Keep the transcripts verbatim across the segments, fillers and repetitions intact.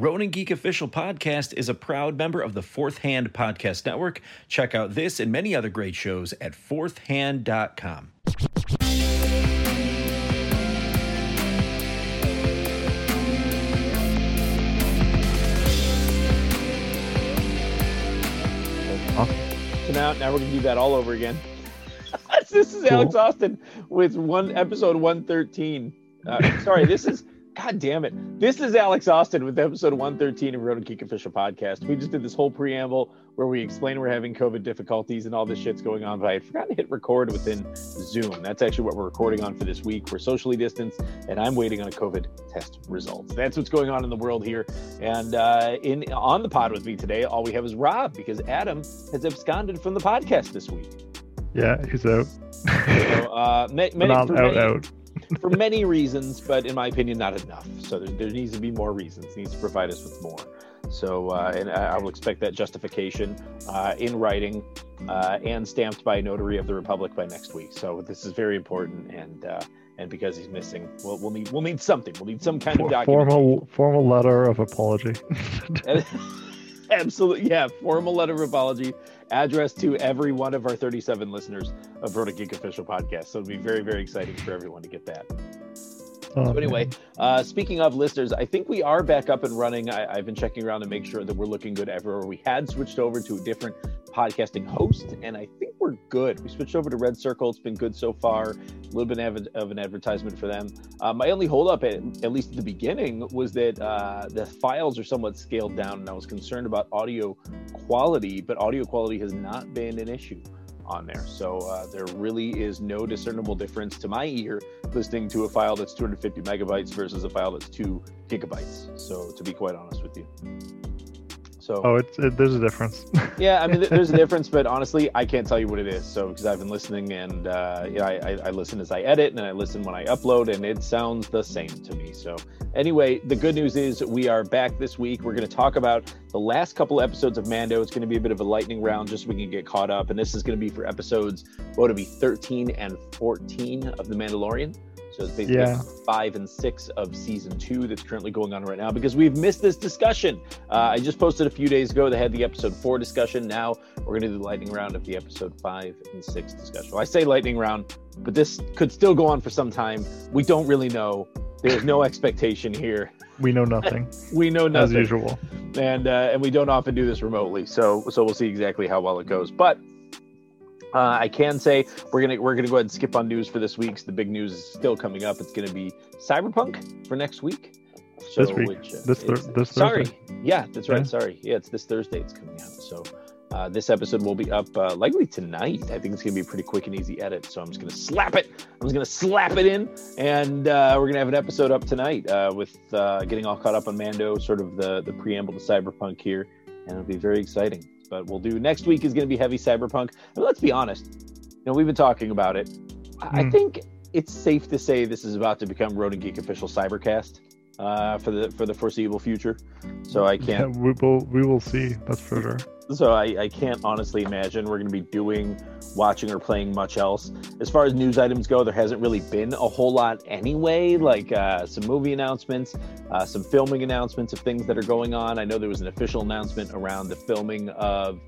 Ronin Geek Official Podcast is a proud member of the Fourth Hand Podcast Network. Check out this and many other great shows at fourth hand dot com. So now, now we're going to do that all over again. This is Alex cool. Austin with one episode one thirteen. Uh, sorry, this is... God damn it. This is Alex Austin with episode one thirteen of Ronin Geek Official Podcast. We just did this whole preamble where we explain we're having COVID difficulties and all this shit's going on, but I forgot to hit record within Zoom. That's actually what we're recording on for this week. We're socially distanced, and I'm waiting on a COVID test results. That's what's going on in the world here. And uh, in on the pod with me today, all we have is Rob, because Adam has absconded from the podcast this week. Yeah, he's out. So, uh, me- me- out, out, out. For many reasons, but in my opinion, not enough. So there, there needs to be more reasons. He needs to provide us with more. So, uh, and I, I will expect that justification uh, in writing uh, and stamped by a notary of the Republic by next week. So this is very important, and uh, and because he's missing, we'll, we'll need we'll need something. We'll need some kind For, of document. Formal formal letter of apology. Absolutely, yeah. Formal letter of apology addressed to every one of our thirty-seven listeners of Ronin Geek Official Podcast. So it'll be very, very exciting for everyone to get that. Oh, so anyway, uh, speaking of listeners, I think we are back up and running. I, I've been checking around to make sure that we're looking good everywhere. We had switched over to a different podcasting host, and I think we're good. We switched over to Red Circle. It's been good so far. A little bit of, a, of an advertisement for them. Uh, my only holdup, at, at least at the beginning, was that uh, the files are somewhat scaled down, and I was concerned about audio quality, but audio quality has not been an issue on there. So uh, there really is no discernible difference to my ear listening to a file that's two hundred fifty megabytes versus a file that's two gigabytes. So to be quite honest with you. So, oh, it's it, there's a difference. Yeah, I mean, there's a difference, but honestly, I can't tell you what it is. So because I've been listening, and uh, yeah, I, I, I listen as I edit, and I listen when I upload, and it sounds the same to me. So anyway, the good news is we are back this week. We're going to talk about the last couple episodes of Mando. It's going to be a bit of a lightning round just so we can get caught up. And this is going to be for episodes, what would it be, thirteen and fourteen of The Mandalorian. So it's basically yeah. five and six of season two that's currently going on right now, because we've missed this discussion. Uh, I just posted a few days ago, they had the episode four discussion. Now we're going to do the lightning round of the episode five and six discussion. Well, I say lightning round, but this could still go on for some time. We don't really know. There's no expectation here. We know nothing. We know nothing. As usual. And uh, and we don't often do this remotely. So, so we'll see exactly how well it goes. But Uh, I can say we're gonna we're gonna go ahead and skip on news for this week. So the big news is still coming up. It's gonna be Cyberpunk for next week. So, this week, which, uh, this, thir- this sorry, Thursday. yeah, that's right. Yeah. Sorry, yeah, it's this Thursday. It's coming out. So uh, this episode will be up uh, likely tonight. I think it's gonna be a pretty quick and easy edit. So I'm just gonna slap it. I'm just gonna slap it in, and uh, we're gonna have an episode up tonight uh, with uh, getting all caught up on Mando, sort of the the preamble to Cyberpunk here, and it'll be very exciting. But we'll do next week is going to be heavy Cyberpunk. I mean, let's be honest. You know, we've been talking about it. Mm. I think it's safe to say this is about to become Ronin Geek Official Cybercast uh, for the for the foreseeable future. So I can't. Yeah, we will we will see. That's for sure. So I, I can't honestly imagine we're going to be doing, watching, or playing much else. As far as news items go, there hasn't really been a whole lot anyway, like uh, some movie announcements, uh, some filming announcements of things that are going on. I know there was an official announcement around the filming of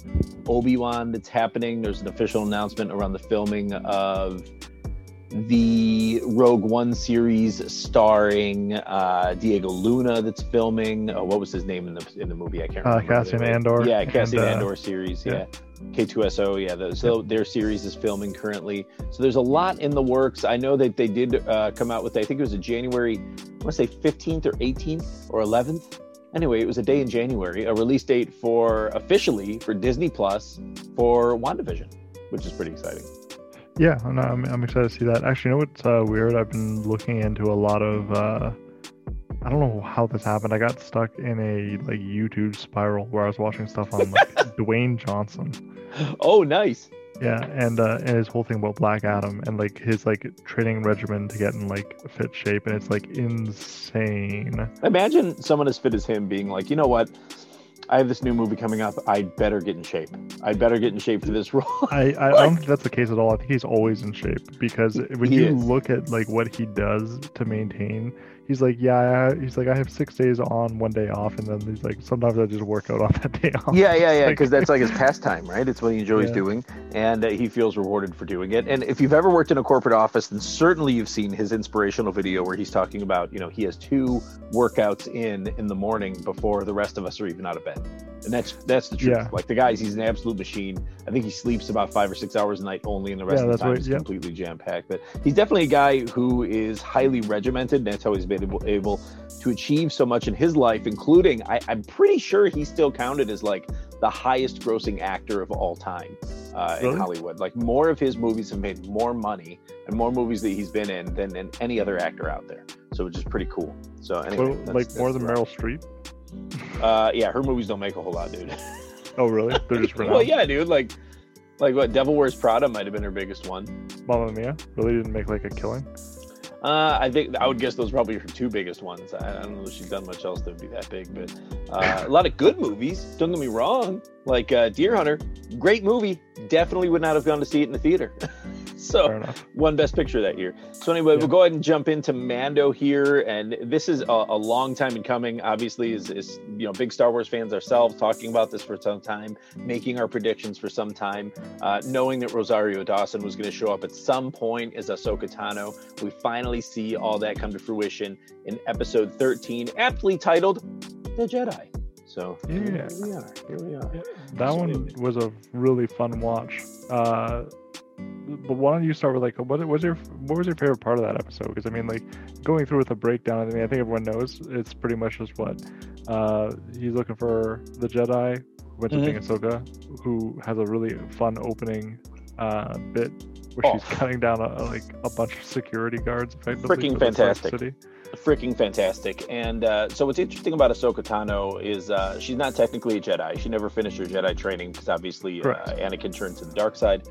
Obi-Wan that's happening. There's an official announcement around the filming of the Rogue One series starring uh, Diego Luna that's filming. Oh, what was his name in the in the movie? I can't remember. Uh, Cassian Andor. Yeah, Cassian and, uh, Andor series. Yeah, yeah. K two S O. Yeah, the, so yeah. Their series is filming currently. So there's a lot in the works. I know that they did uh, come out with, I think it was a January, I want to say fifteenth or eighteenth or eleventh. Anyway, it was a day in January, a release date for officially for Disney Plus for WandaVision, which is pretty exciting. Yeah, no, I'm I'm excited to see that. Actually, you know what's uh, weird? I've been looking into a lot of uh, I don't know how this happened. I got stuck in a like YouTube spiral where I was watching stuff on like Dwayne Johnson. Oh, nice. Yeah, and uh, and his whole thing about Black Adam and like his like training regimen to get in like fit shape, and it's like insane. Imagine someone as fit as him being like, you know what? I have this new movie coming up. I'd better get in shape. I'd better get in shape for this role. I, I, like, I don't think that's the case at all. I think he's always in shape, because when you is. look at like what he does to maintain, he's like, yeah, he's like, I have six days on, one day off, and then he's like, sometimes I just work out on that day off. Yeah, yeah, yeah, because like, that's like his pastime, right? It's what he enjoys yeah. doing, and uh, he feels rewarded for doing it. And if you've ever worked in a corporate office, then certainly you've seen his inspirational video where he's talking about, you know, he has two workouts in in the morning before the rest of us are even out of bed. And that's that's the truth. Yeah. Like the guys, he's an absolute machine. I think he sleeps about five or six hours a night only, and the rest yeah, of the time is right, yeah. completely jam-packed. But he's definitely a guy who is highly regimented, and that's how he's been able, able to achieve so much in his life, including, I, I'm pretty sure he's still counted as like the highest grossing actor of all time uh, really? in Hollywood. Like more of his movies have made more money and more movies that he's been in than, than any other actor out there. So which is pretty cool. So anyway, that's, like that's more than Meryl Streep? Uh, yeah, her movies don't make a whole lot, dude. Oh, really? They're just renowned. Well, yeah, dude. Like, like what? Devil Wears Prada might have been her biggest one. Mamma Mia really didn't make like a killing. Uh, I think I would guess those are probably her two biggest ones. I, I don't know if she's done much else that would be that big, but uh, a lot of good movies. Don't get me wrong. Like uh, Deer Hunter, great movie. Definitely would not have gone to see it in the theater. So one Best Picture that year. So anyway, yeah. we'll go ahead and jump into Mando here. And this is a, a long time in coming, obviously, is, is, you know, big Star Wars fans ourselves, talking about this for some time, making our predictions for some time, uh, knowing that Rosario Dawson was going to show up at some point as Ahsoka Tano. We finally see all that come to fruition in episode thirteen, aptly titled The Jedi. So yeah. here we are, here we are. Yeah. That one was a really fun watch. Uh, But why don't you start with like what was your what was your favorite part of that episode? Because I mean, like going through with the breakdown, I mean, I think everyone knows it's pretty much just what uh, he's looking for the Jedi, went to mm-hmm. Ahsoka, who has a really fun opening uh, bit where oh. she's cutting down a, a, like a bunch of security guards. Freaking fantastic. City. Freaking fantastic. And uh, so what's interesting about Ahsoka Tano is uh, she's not technically a Jedi. She never finished her Jedi training because obviously uh, Anakin turned to the dark side.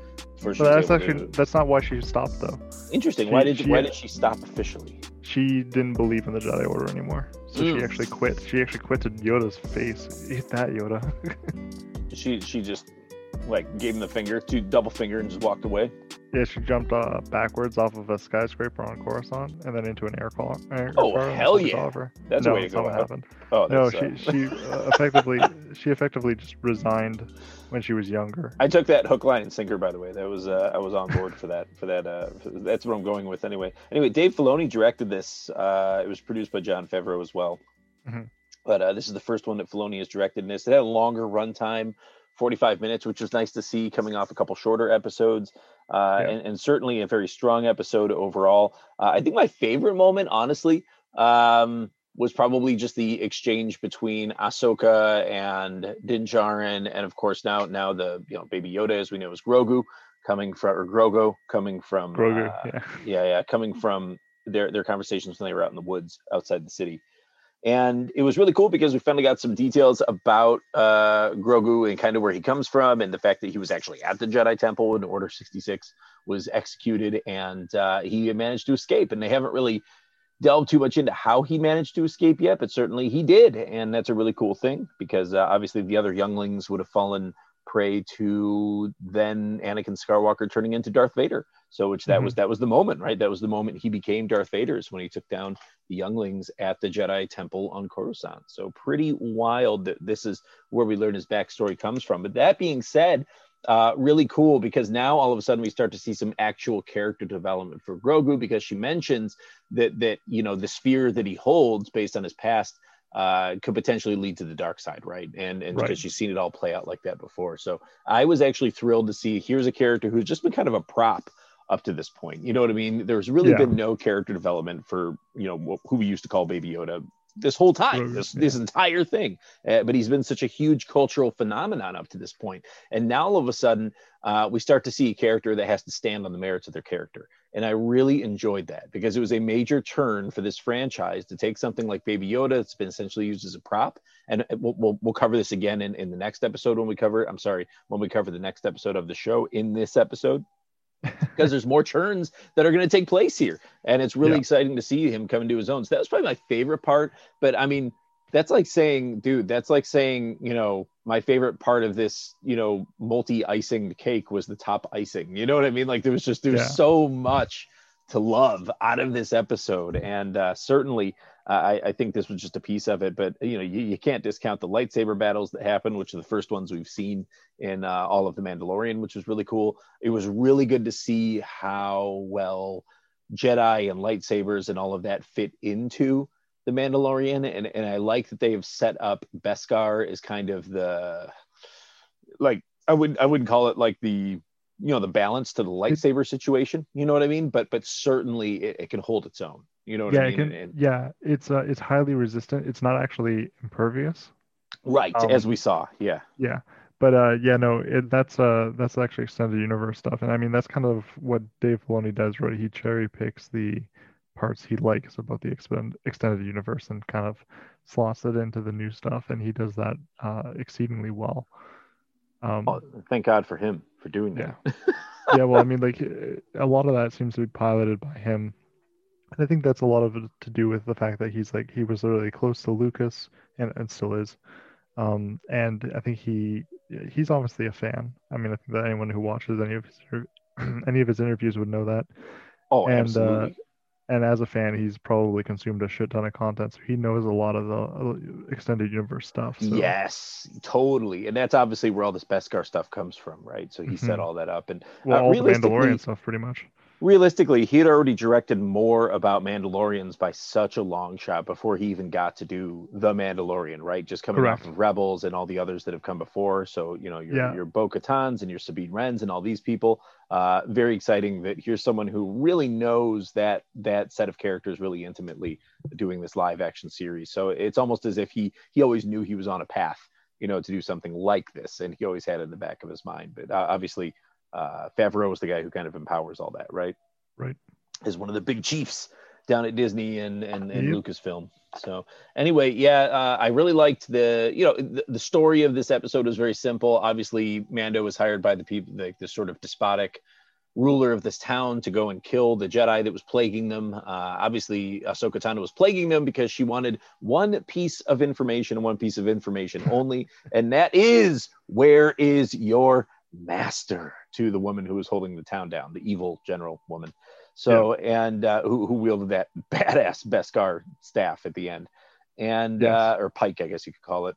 But that's actually to... that's not why she stopped though. Interesting. She, why did she, why did she stop officially? She didn't believe in the Jedi Order anymore, so mm. she actually quit. She actually quit to Yoda's face. Eat that, Yoda. she she just like gave him the finger, two double finger, and just walked away. Yeah, she jumped uh, backwards off of a skyscraper on Coruscant and then into an air car. Air oh car hell yeah! That's no, a way to go. What happened? Oh no, she she uh, effectively she effectively just resigned when she was younger. I took that hook, line, and sinker. By the way, that was uh, I was on board for that. For that, uh, for, that's what I'm going with anyway. Anyway, Dave Filoni directed this. Uh, it was produced by John Favreau as well. Mm-hmm. But uh, this is the first one that Filoni has directed in this. It had a longer runtime, forty-five minutes, which was nice to see coming off a couple shorter episodes. Uh, yeah. and, and certainly a very strong episode overall. Uh, I think my favorite moment, honestly, um, was probably just the exchange between Ahsoka and Din Djarin, and of course now, now the you know Baby Yoda, as we know, is Grogu coming from or Grogu coming from Grogu, uh, yeah. yeah, yeah, coming from their their conversations when they were out in the woods outside the city. And it was really cool because we finally got some details about uh, Grogu and kind of where he comes from, and the fact that he was actually at the Jedi Temple when Order sixty-six was executed, and uh, he managed to escape. And they haven't really delved too much into how he managed to escape yet, but certainly he did. And that's a really cool thing because uh, obviously the other younglings would have fallen prey to then Anakin Skywalker turning into Darth Vader. So which that mm-hmm. was that was the moment, right? That was the moment he became Darth Vader, is when he took down the younglings at the Jedi Temple on Coruscant. So pretty wild that this is where we learn his backstory comes from. But that being said, uh, really cool because now all of a sudden we start to see some actual character development for Grogu, because she mentions that that you know the sphere that he holds based on his past Uh, could potentially lead to the dark side, right? And and because right. she's seen it all play out like that before. So I was actually thrilled to see, here's a character who's just been kind of a prop up to this point. You know what I mean? There's really yeah. been no character development for, you know, who we used to call Baby Yoda this whole time, this, yeah. this entire thing. Uh, but he's been such a huge cultural phenomenon up to this point. And now all of a sudden, uh, we start to see a character that has to stand on the merits of their character. And I really enjoyed that because it was a major turn for this franchise to take something like Baby Yoda that's been essentially used as a prop. And we'll we'll, we'll cover this again in, in the next episode when we cover, I'm sorry, when we cover the next episode of the show in this episode. Because there's more churns that are going to take place here. And it's really yeah. exciting to see him come into his own. So that was probably my favorite part. But I mean, that's like saying, dude, that's like saying, you know, my favorite part of this, you know, multi-icing cake was the top icing. You know what I mean? Like there was just, there's yeah. so much to love out of this episode. And uh, certainly I, I think this was just a piece of it, but you know, you, you can't discount the lightsaber battles that happened, which are the first ones we've seen in uh, all of The Mandalorian, which was really cool. It was really good to see how well Jedi and lightsabers and all of that fit into The Mandalorian, and and I like that they have set up Beskar as kind of the, like, I would I wouldn't call it like the, you know, the balance to the lightsaber situation, you know what I mean? But but certainly it, it can hold its own, you know what yeah, I mean? It can, and, and, yeah, it's uh, it's highly resistant. It's not actually impervious, right? Um, as we saw, yeah, yeah. But uh, yeah, no, it, that's uh, that's actually extended universe stuff, and I mean that's kind of what Dave Filoni does, right? He cherry picks the parts he likes about the expend- extended universe and kind of slots it into the new stuff, and he does that uh, exceedingly well. Um, oh, thank God for him for doing that. Yeah. yeah, well, I mean, like a lot of that seems to be piloted by him, and I think that's a lot of it to do with the fact that he's like he was really close to Lucas and, and still is, um, and I think he he's obviously a fan. I mean, I think that anyone who watches any of his any of his interviews would know that. Oh, and, absolutely. Uh, And as a fan, he's probably consumed a shit ton of content, so he knows a lot of the extended universe stuff. So. Yes, totally, and that's obviously where all this Beskar stuff comes from, right? So he mm-hmm. set all that up, and well, uh, all the Mandalorian stuff, pretty much. Realistically, he had already directed more about Mandalorians by such a long shot before he even got to do The Mandalorian, right? Just coming Correct. Off of Rebels and all the others that have come before. So, you know, your, yeah. your Bo-Katans and your Sabine Wrens and all these people. Uh, very exciting that here's someone who really knows that that set of characters really intimately doing this live action series. So it's almost as if he he always knew he was on a path, you know, to do something like this. And he always had it in the back of his mind. But uh, obviously... Uh, Favreau is the guy who kind of empowers all that, right? Right. Is one of the big chiefs down at Disney and and, and yep. Lucasfilm. So anyway, yeah, uh, I really liked the, you know, the, the story of this episode is very simple. Obviously, Mando was hired by the people, like this sort of despotic ruler of this town to go and kill the Jedi that was plaguing them. Uh, obviously, Ahsoka Tano was plaguing them because she wanted one piece of information and one piece of information only, and that is, where is your master, to the woman who was holding the town down, the evil general woman. So, yeah. and uh, who, who wielded that badass Beskar staff at the end, and yes. uh, or pike, I guess you could call it.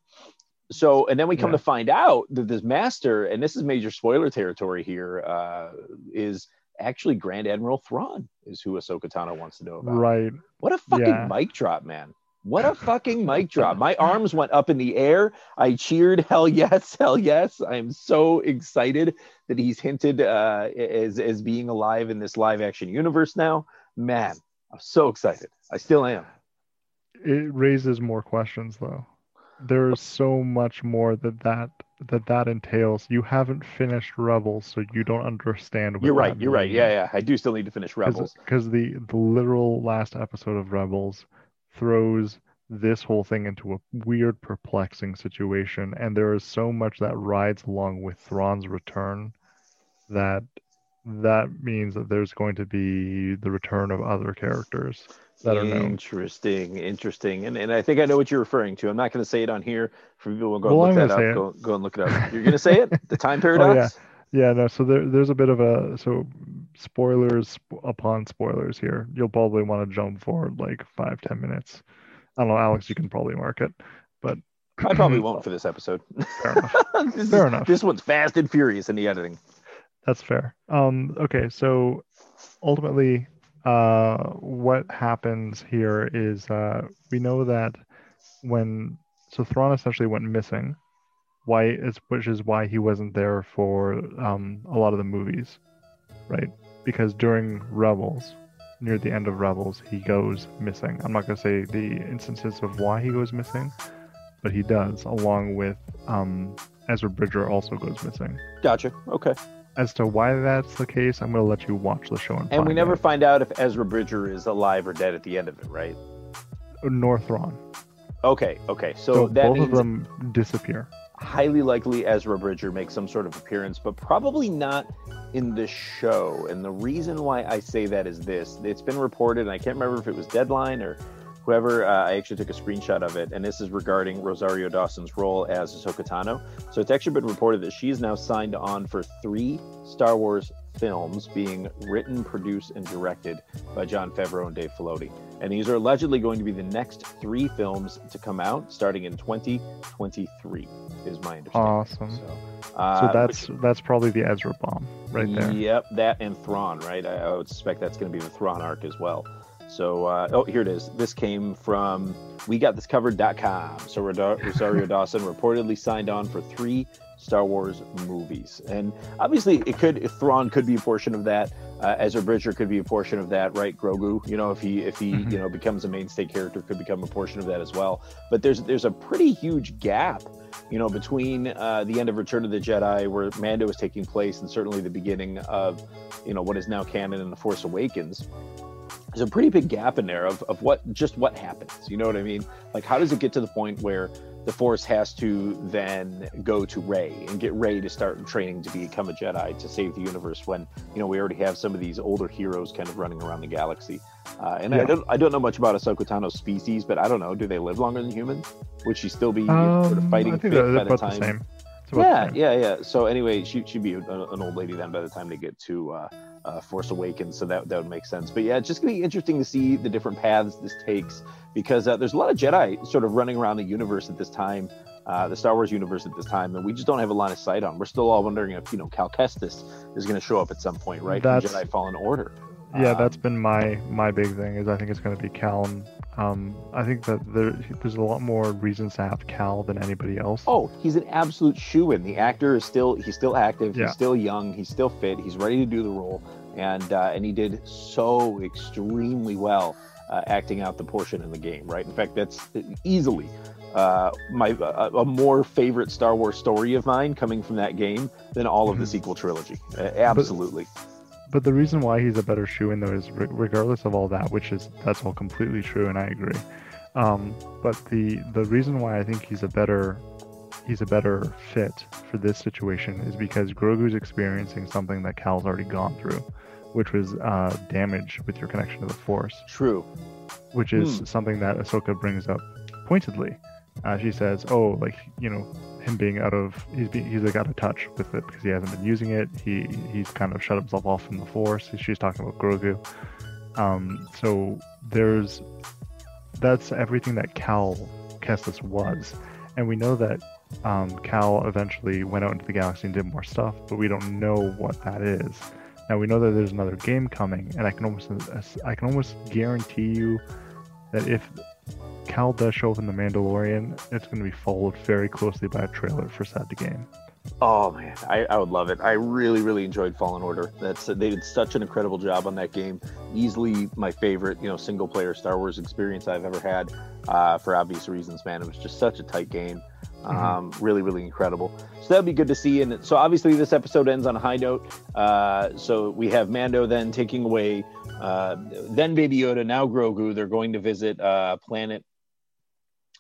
So, and then we come yeah. to find out that this master, and this is major spoiler territory here, uh, is actually Grand Admiral Thrawn is who Ahsoka Tano wants to know about. Right. What a fucking yeah. mic drop, man. What a fucking mic drop. My arms went up in the air. I cheered, hell yes, hell yes. I'm so excited that he's hinted uh, as, as being alive in this live action universe now. Man, I'm so excited. I still am. It raises more questions, though. There is so much more that that, that, that entails. You haven't finished Rebels, so you don't understand. What you're right, you're right. Yeah, yeah. I do still need to finish Rebels. Because the, the literal last episode of Rebels throws this whole thing into a weird, perplexing situation, and there is so much that rides along with Thrawn's return that that means that there's going to be the return of other characters that are known. Interesting, interesting, and and I think I know what you're referring to. I'm not going to say it on here for people who go well, and look that up. Go, go and look it up. You're going to say it? The time paradox? Oh, yeah. Yeah, no, so there, there's a bit of a, so spoilers upon spoilers here. You'll probably want to jump forward like five, ten minutes. I don't know, Alex, you can probably mark it, but. I probably won't for this episode. Fair enough. this, fair enough. This one's fast and furious in the editing. That's fair. Um, okay, so ultimately uh, what happens here is uh, we know that when, so Thrawn essentially went missing. Why is which is why he wasn't there for um, a lot of the movies, right? Because during Rebels, near the end of Rebels, he goes missing. I'm not going to say the instances of why he goes missing, but he does, along with um, Ezra Bridger also goes missing. Gotcha. Okay. As to why that's the case, I'm going to let you watch the show. And, and we never out. find out if Ezra Bridger is alive or dead at the end of it, right? Nor Thrawn. Okay. Okay. So, so that both means... of them disappear. Highly likely Ezra Bridger makes some sort of appearance, but probably not in the show. And the reason why I say that is this. It's been reported, and I can't remember if it was Deadline or whoever. Uh, I actually took a screenshot of it, and this is regarding Rosario Dawson's role as Ahsoka Tano. So it's actually been reported that she's now signed on for three Star Wars films being written, produced, and directed by John Favreau and Dave Filoni. And these are allegedly going to be the next three films to come out, starting in twenty twenty-three, is my understanding. Awesome. So, uh, so that's which, that's probably the Ezra bomb right there. Yep, that and Thrawn, right? I, I would suspect that's going to be the Thrawn arc as well. So, uh, oh, here it is. This came from we got this covered dot com. So Rosario Dawson reportedly signed on for three Star Wars movies. And obviously, it could Thrawn could be a portion of that. Uh, Ezra Bridger could be a portion of that, right? Grogu, you know, if he if he mm-hmm. you know becomes a mainstay character, could become a portion of that as well. But there's there's a pretty huge gap, you know, between uh, the end of Return of the Jedi, where Mando is taking place, and certainly the beginning of, you know, what is now canon in The Force Awakens. There's a pretty big gap in there of, of what just what happens. You know what I mean? Like, how does it get to the point where the Force has to then go to Rey and get Rey to start training to become a Jedi to save the universe, when, you know, we already have some of these older heroes kind of running around the galaxy? Uh, and yeah. I don't I don't know much about Ahsoka Tano's species, but I don't know. Do they live longer than humans? Would she still be um, you know, sort of fighting fit by the time? The same. Yeah, yeah, yeah. So anyway, she, she'd be an old lady then by the time they get to uh, uh, Force Awakens, so that, that would make sense. But yeah, it's just going to be interesting to see the different paths this takes, because uh, there's a lot of Jedi sort of running around the universe at this time, uh, the Star Wars universe at this time, and we just don't have a line of sight on. We're still all wondering if, you know, Cal Kestis is going to show up at some point, right? That's... From Jedi Fallen Order. Yeah, um, that's been my my big thing, is I think it's going to be Cal. And um, I think that there, there's a lot more reasons to have Cal than anybody else. Oh, he's an absolute shoo-in. The actor is still, he's still active, yeah. He's still young, he's still fit, he's ready to do the role, and uh, and he did so extremely well uh, acting out the portion in the game, right? In fact, that's easily uh, my uh, a more favorite Star Wars story of mine coming from that game than all of mm-hmm. the sequel trilogy. Uh, absolutely. But- But the reason why he's a better shoe-in, though, is re- regardless of all that, which is, that's all completely true, and I agree. Um, but the the reason why I think he's a better he's a better fit for this situation is because Grogu's experiencing something that Cal's already gone through, which was uh, damage with your connection to the Force. True. Which is mm. something that Ahsoka brings up pointedly. Uh, she says, "Oh, like, you know, him being out of he's be, he's like out of touch with it because he hasn't been using it. He he's kind of shut himself off from the Force." She's talking about Grogu. Um, so there's that's everything that Cal Kestis was, and we know that um, Cal eventually went out into the galaxy and did more stuff, but we don't know what that is. Now we know that there's another game coming, and I can almost I can almost guarantee you that if Cal does show up in The Mandalorian, it's going to be followed very closely by a trailer for Sad to Game. Oh man, I, I would love it. I really, really enjoyed Fallen Order. That's they did such an incredible job on that game. Easily my favorite, you know, single player Star Wars experience I've ever had. Uh, for obvious reasons, man, it was just such a tight game. Mm-hmm. Um, really, really incredible. So that'd be good to see. And so obviously this episode ends on a high note. Uh, so we have Mando then taking away uh, then Baby Yoda, now Grogu. They're going to visit uh, planet.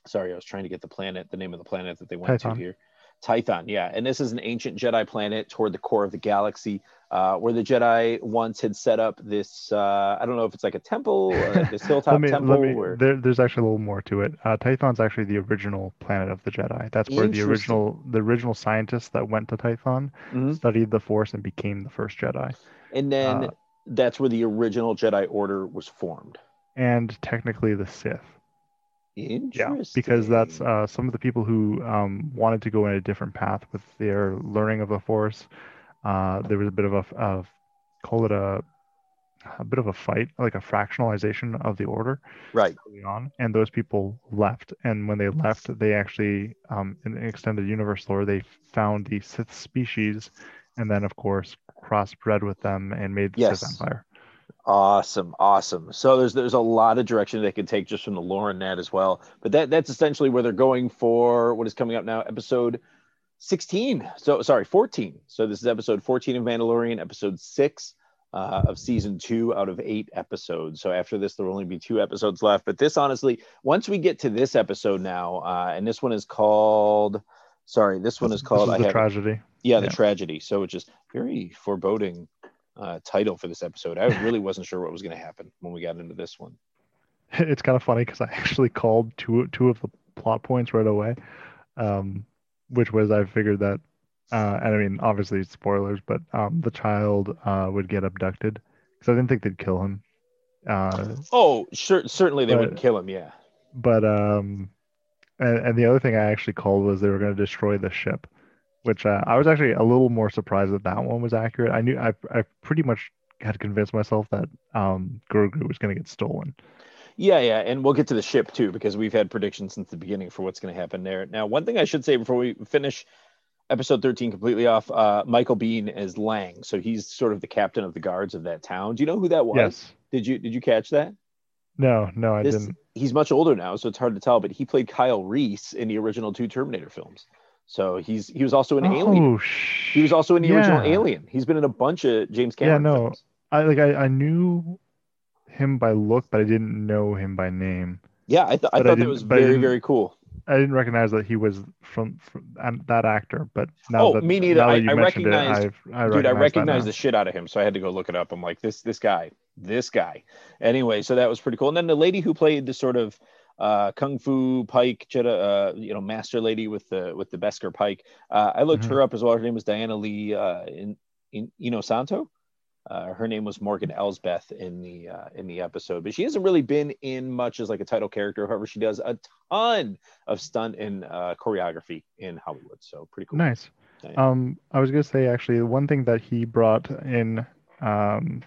Sorry, I was trying to get the planet, the name of the planet that they went Tython. to here. Tython, yeah. And this is an ancient Jedi planet toward the core of the galaxy, uh, where the Jedi once had set up this, uh, I don't know if it's like a temple, or this hilltop let me, temple. Let me, or... there, there's actually a little more to it. Uh, Tython's actually the original planet of the Jedi. That's where the original the original scientists that went to Tython mm-hmm. studied the Force and became the first Jedi. And then uh, that's where the original Jedi Order was formed. And technically the Sith. Interesting. Yeah, because that's uh, some of the people who um, wanted to go in a different path with their learning of the Force. Uh, there was a bit of a, of, call it a, a bit of a fight, like a fractionalization of the Order. Right. Early on, and those people left. And when they left, they actually, um, in extended universe lore, they found the Sith species, and then of course crossbred with them and made the yes. Sith Empire. Awesome, awesome. So there's there's a lot of direction they could take just from the lore and that as well. But that that's essentially where they're going for what is coming up now, episode sixteen. So sorry, fourteen. So this is episode fourteen of Mandalorian, episode six uh, of season two out of eight episodes. So after this, there will only be two episodes left. But this, honestly, once we get to this episode now, uh, and this one is called. Sorry, this one is called. This is the I have, tragedy. Yeah, the yeah. tragedy. So it's just very foreboding. Uh, title for this episode. I really wasn't sure what was going to happen when we got into this one. It's kind of funny because I actually called two two of the plot points right away, um, which was I figured that, uh, and I mean obviously spoilers, but um, the child uh, would get abducted because I didn't think they'd kill him Uh, oh, sure, certainly they but, would kill him, yeah. But um, and, and the other thing I actually called was they were going to destroy the ship, which uh, I was actually a little more surprised that that one was accurate. I knew I I pretty much had convinced myself that um, Grogu was going to get stolen. Yeah, yeah, and we'll get to the ship too, because we've had predictions since the beginning for what's going to happen there. Now, one thing I should say before we finish episode thirteen completely off, uh, Michael Biehn as Lang, so he's sort of the captain of the guards of that town. Do you know who that was? Yes. Did you did you catch that? No, no, I this, didn't. He's much older now, so it's hard to tell, but he played Kyle Reese in the original two Terminator films. So he's he was also an oh, Alien. Sh- he was also in the yeah. original Alien. He's been in a bunch of James Cameron yeah, no. films. I like I, I knew him by look, but I didn't know him by name. Yeah, I, th- I thought I that was very, very cool. I didn't recognize that he was from, from um, that actor, but now oh, that, me neither. Now that I, you I mentioned recognized, it, I, I dude, recognize I recognized the shit out of him, so I had to go look it up. I'm like, this, this guy, this guy. Anyway, so that was pretty cool. And then the lady who played the sort of uh, Kung Fu Pike, Jedi, uh, you know, Master Lady with the with the Beskar Pike. Uh, I looked mm-hmm. her up as well. Her name was Diana Lee uh, in, in Inosanto. Uh, her name was Morgan Elsbeth in the uh, in the episode, but she hasn't really been in much as like a title character. However, she does a ton of stunt and uh, choreography in Hollywood, so pretty cool. Nice. Yeah. Um, I was gonna say actually, one thing that he brought in um,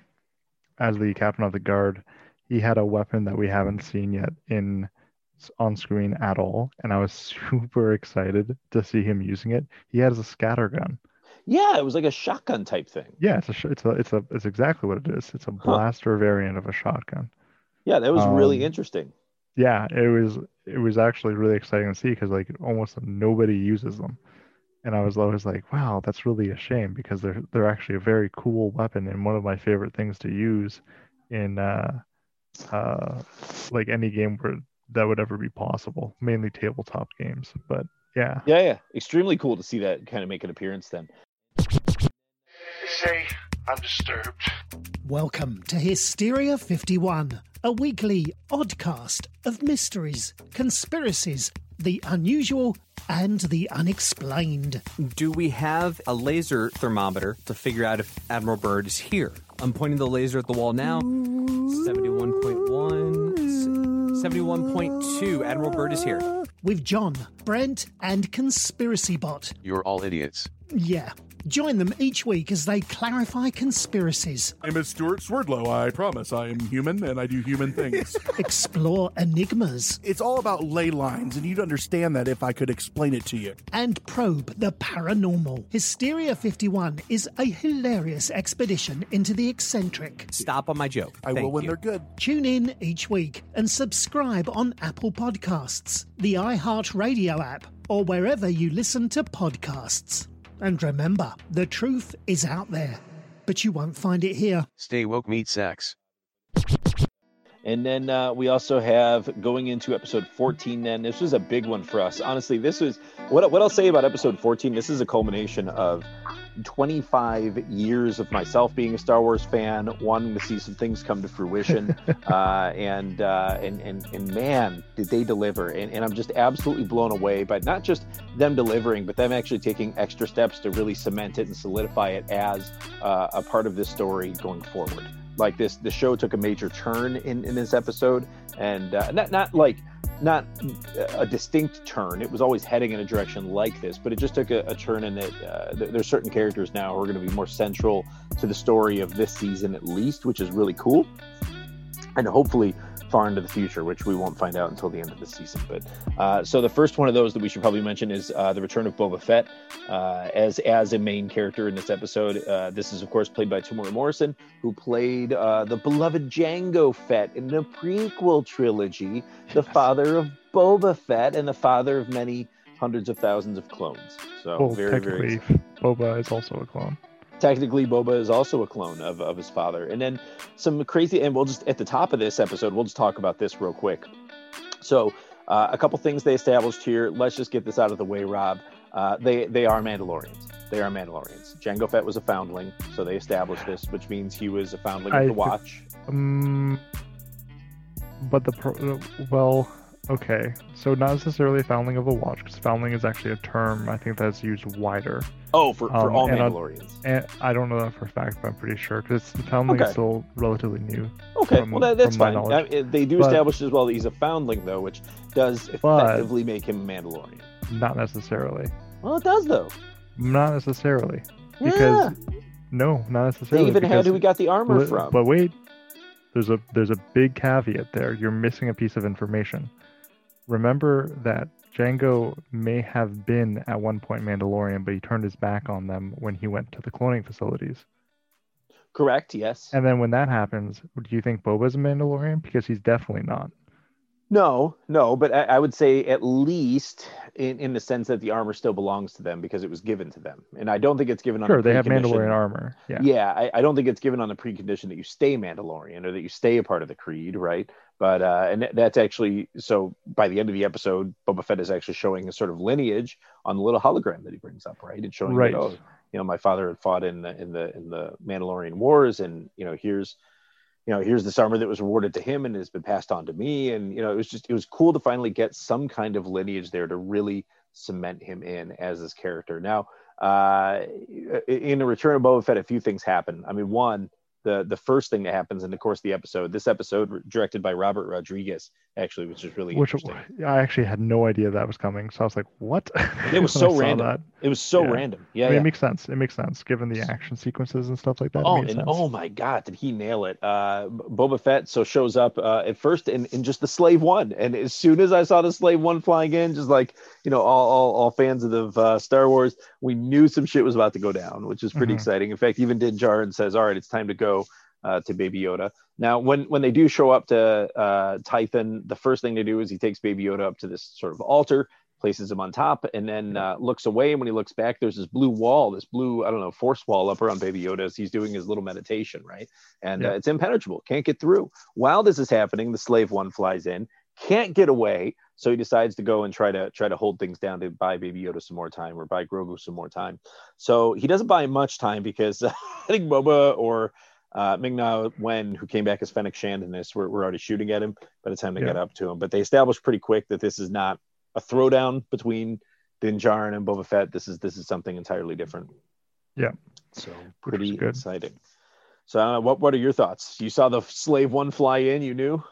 as the captain of the guard, he had a weapon that we haven't seen yet in on screen at all, and I was super excited to see him using it. He has a scatter gun. Yeah, it was like a shotgun type thing. Yeah, it's a, it's a, it's a, it's exactly what it is. It's a blaster huh. variant of a shotgun. Yeah, that was um, really interesting. Yeah, it was, it was actually really exciting to see because like almost nobody uses them, and I was always like, wow, that's really a shame because they're they're actually a very cool weapon and one of my favorite things to use in uh, uh, like any game where that would ever be possible, mainly tabletop games, but yeah, yeah, yeah, extremely cool to see that kind of make an appearance then. Say, I'm disturbed. Welcome to Hysteria fifty-one, a weekly oddcast of mysteries, conspiracies, the unusual, and the unexplained. Do we have a laser thermometer to figure out if Admiral Byrd is here? I'm pointing the laser at the wall now. seventy-one point one, seventy-one point two, Admiral Byrd is here. With John, Brent, and Conspiracy Bot. You're all idiots. Yeah. Join them each week as they clarify conspiracies. I'm a Stuart Swerdlow, I promise. I am human and I do human things. Explore enigmas. It's all about ley lines, and you'd understand that if I could explain it to you. And probe the paranormal. Hysteria fifty-one is a hilarious expedition into the eccentric. Stop on my joke. I Thank will when you. They're good. Tune in each week and subscribe on Apple Podcasts, the iHeartRadio app, or wherever you listen to podcasts. And remember, the truth is out there, but you won't find it here. Stay woke, meet sex. And then uh, we also have going into episode fourteen then. This was a big one for us. Honestly, this was what, what I'll say about episode fourteen. This is a culmination of twenty-five years of myself being a Star Wars fan, wanting to see some things come to fruition. uh, and, uh, and and and man, did they deliver. And, and I'm just absolutely blown away by not just them delivering, but them actually taking extra steps to really cement it and solidify it as uh, a part of this story going forward. Like this, the show took a major turn in, in this episode, and uh, not not like not a distinct turn. It was always heading in a direction like this, but it just took a, a turn in that uh, th- there's certain characters now who are going to be more central to the story of this season at least, which is really cool, and hopefully far into the future, which we won't find out until the end of the season. But uh, so the first one of those that we should probably mention is uh, the return of Boba Fett uh, as as a main character in this episode. Uh, this is, of course, played by Temuera Morrison, who played uh, the beloved Jango Fett in the prequel trilogy, the yes. father of Boba Fett and the father of many hundreds of thousands of clones. So well, very, very exciting. Boba is also a clone. Technically, Boba is also a clone of, of his father. And then some crazy, and we'll just, at the top of this episode, we'll just talk about this real quick. So uh, a couple things they established here. Let's just get this out of the way, Rob. Uh, they, they are Mandalorians. They are Mandalorians. Jango Fett was a foundling, so they established this, which means he was a foundling I, of the Watch. Um, but the, pro- well, Okay, so not necessarily foundling of the watch, because foundling is actually a term I think that's used wider. Oh, for, for um, all and Mandalorians. I, and I don't know that for a fact, but I'm pretty sure, because foundling okay. is still relatively new. Okay, from, well that, that's fine. I, they do but, establish as well that he's a foundling, though, which does effectively make him a Mandalorian. Not necessarily. Well, it does, though. Not necessarily. Because yeah. No, not necessarily. They even because, had who we got the armor but, from. But wait, there's a there's a big caveat there. You're missing a piece of information. Remember that Jango may have been at one point Mandalorian, but he turned his back on them when he went to the cloning facilities. Correct, yes. And then when that happens, do you think Boba's a Mandalorian? Because he's definitely not. No, no, but I, I would say at least in, in the sense that the armor still belongs to them because it was given to them. And I don't think it's given on sure, a precondition. Sure, they have Mandalorian armor. Yeah, yeah I, I don't think it's given on the precondition that you stay Mandalorian or that you stay a part of the Creed, right? But, uh, and that's actually, so by the end of the episode, Boba Fett is actually showing a sort of lineage on the little hologram that he brings up, right? And showing, right. You know, you know, my father had fought in the, in the, in the Mandalorian Wars and, you know, here's, you know, here's this armor that was awarded to him and has been passed on to me. And, you know, it was just, it was cool to finally get some kind of lineage there to really cement him in as this character. Now, uh, in the Return of Boba Fett, a few things happen. I mean, one, the the first thing that happens in the course of the episode, this episode directed by Robert Rodriguez, actually, which is really which, interesting. I actually had no idea that was coming. So I was like, what? It was so random. That. It was so yeah. random. Yeah, I mean, yeah. It makes sense. It makes sense. Given the action sequences and stuff like that. Oh, and sense. Oh my God, did he nail it? Uh, Boba Fett so shows up uh, at first in, in just the Slave One. And as soon as I saw the Slave One flying in, just like, you know, all all, all fans of the uh, Star Wars, we knew some shit was about to go down, which is pretty mm-hmm. exciting. In fact, even Din Djarin says, all right, it's time to go. Uh, to Baby Yoda. Now, when when they do show up to uh, Tython, the first thing they do is he takes Baby Yoda up to this sort of altar, places him on top, and then uh, looks away. And when he looks back, there's this blue wall, this blue, I don't know, force wall up around Baby Yoda as he's doing his little meditation, right? And yeah. uh, it's impenetrable, can't get through. While this is happening, the Slave One flies in, can't get away, so he decides to go and try to try to hold things down to buy Baby Yoda some more time or buy Grogu some more time. So he doesn't buy much time because I think Boba or Uh, Ming-Na Wen, who came back as Fennec Shand in this, were, were already shooting at him by the time they yeah. got up to him. But they established pretty quick that this is not a throwdown between Din Djarin and Boba Fett. This is this is something entirely different. Yeah. So pretty exciting. So uh, what what are your thoughts? You saw the Slave One fly in. You knew.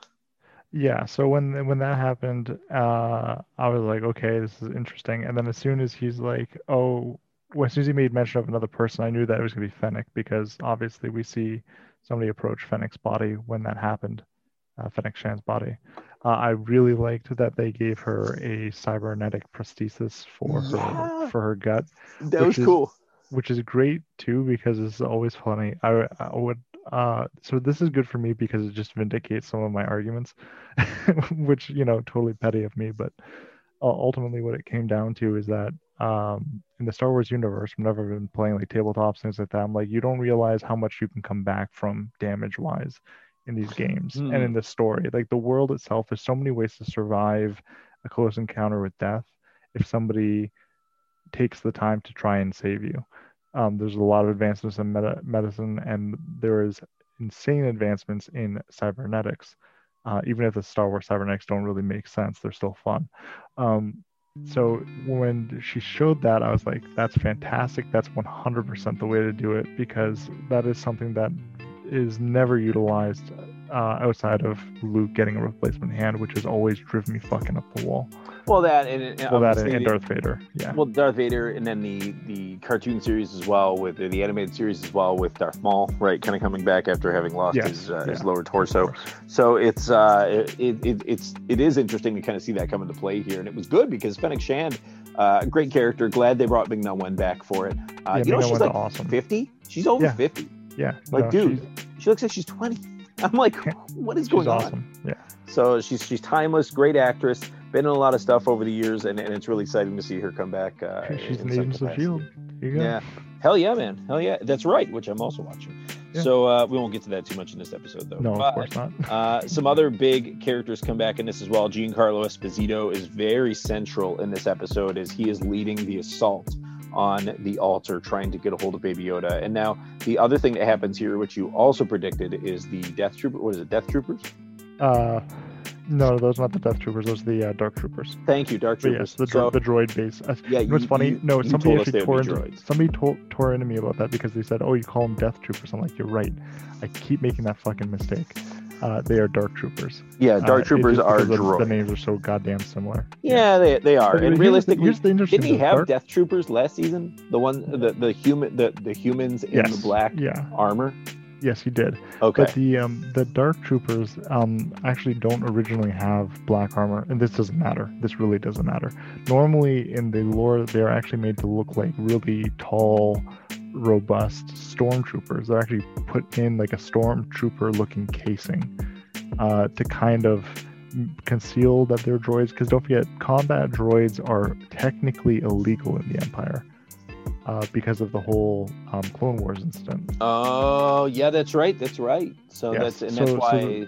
Yeah. So when when that happened, uh, I was like, okay, this is interesting. And then as soon as he's like, oh. Well, as soon as he made mention of another person, I knew that it was going to be Fennec because obviously we see somebody approach Fennec's body when that happened, uh, Fennec Shand's body. Uh, I really liked that they gave her a cybernetic prosthesis for yeah. her for her gut. That was is, cool. Which is great too because it's always funny. I, I would uh, so this is good for me because it just vindicates some of my arguments, which you know totally petty of me, but uh, ultimately what it came down to is that. Um, in the Star Wars universe, I've never been playing like tabletops, things like that. I'm like, you don't realize how much you can come back from damage-wise in these games mm. and in this story. Like the world itself, there's so many ways to survive a close encounter with death if somebody takes the time to try and save you. Um, there's a lot of advancements in meta- medicine, and there is insane advancements in cybernetics. Uh, even if the Star Wars cybernetics don't really make sense, they're still fun. Um, So when she showed that, I was like, that's fantastic. That's one hundred percent the way to do it because that is something that is never utilized uh, outside of Luke getting a replacement hand, which has always driven me fucking up the wall. Well, that and, and, well, that and, and Darth Vader. Yeah. Well, Darth Vader and then the, the cartoon series as well, with the animated series as well with Darth Maul, right? Kind of coming back after having lost yes, his, uh, yeah. his lower torso. So it's uh, it, it, it's it is interesting to kind of see that come into play here. And it was good because Fennec Shand, a uh, great character. Glad they brought Ming-Na Wen back for it. Uh, yeah, you know, she's like awesome. fifty? She's over yeah. fifty. Yeah. Like, no, dude, she looks like she's twenty. I'm like, what is going awesome. on? Yeah. So she's she's timeless, great actress. Been in a lot of stuff over the years, and, and it's really exciting to see her come back. Uh, She's in Agents of S H I E L D. Here you go. Yeah. Hell yeah, man. Hell yeah. That's right, which I'm also watching. Yeah. So uh, we won't get to that too much in this episode, though. No, but, of course not. uh, some other big characters come back in this as well. Giancarlo Esposito is very central in this episode as he is leading the assault on the altar, trying to get a hold of Baby Yoda. And now the other thing that happens here, which you also predicted, is the Death Trooper. What is it, Death Troopers? Uh... No, those are not the Death Troopers. Those are the uh, Dark Troopers. Thank you, Dark Troopers. Yes, the, so, the droid base. Uh, yeah, you know what's you, funny? You, no, you somebody actually tore into, somebody tore, tore into me about that because they said, oh, you call them Death Troopers. I'm like, you're right. I keep making that fucking mistake. Uh, they are Dark Troopers. Yeah, Dark uh, Troopers are droids. The names are so goddamn similar. Yeah, yeah. they they are. But and realistically, here's the, here's the didn't we have dark... Death Troopers last season? The one, the the human, the, the humans in yes. the black yeah. armor. Yes, he did. Okay. But the um, the Dark Troopers um, actually don't originally have black armor, and this doesn't matter. This really doesn't matter. Normally, in the lore, they're actually made to look like really tall, robust stormtroopers. They're actually put in like a stormtrooper-looking casing uh, to kind of conceal that they're droids. Because don't forget, combat droids are technically illegal in the Empire. Uh, because of the whole um, Clone Wars incident. Oh, yeah, that's right. That's right. So yes. that's and so, that's why, so the,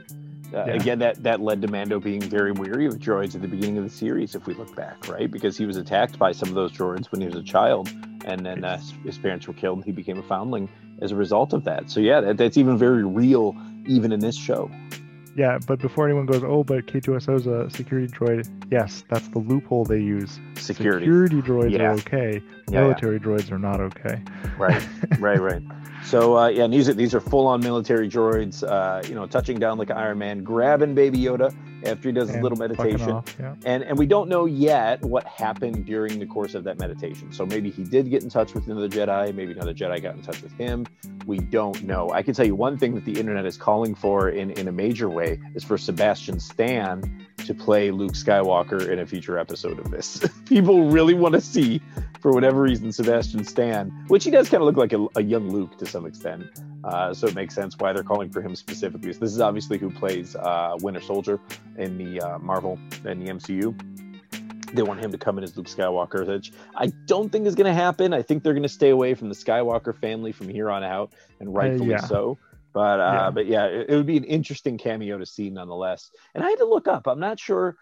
uh, yeah. again, that, that led to Mando being very weary of droids at the beginning of the series, if we look back, right? Because he was attacked by some of those droids when he was a child, and then uh, his parents were killed, and he became a foundling as a result of that. So, yeah, that, that's even very real, even in this show. Yeah, but before anyone goes, oh, but K two S O is a security droid. Yes, that's the loophole they use. Security, security droids yeah. are okay. Yeah, military yeah. droids are not okay. Right, right, right. So, uh, yeah, and these are, these are full-on military droids, uh, you know, touching down like Iron Man, grabbing Baby Yoda after he does and his little meditation. Off, yeah. And and we don't know yet what happened during the course of that meditation. So maybe he did get in touch with another Jedi. Maybe another Jedi got in touch with him. We don't know. I can tell you one thing that the internet is calling for in, in a major way is for Sebastian Stan to play Luke Skywalker in a future episode of this. People really want to see, for whatever reason, Sebastian Stan, which he does kind of look like a, a young Luke to some extent. Uh, so it makes sense why they're calling for him specifically. So this is obviously who plays uh, Winter Soldier in the uh, Marvel and the M C U. They want him to come in as Luke Skywalker, which I don't think is going to happen. I think they're going to stay away from the Skywalker family from here on out, and rightfully uh, yeah. so. But uh, yeah. but yeah, it, it would be an interesting cameo to see nonetheless. And I had to look up. I'm not sure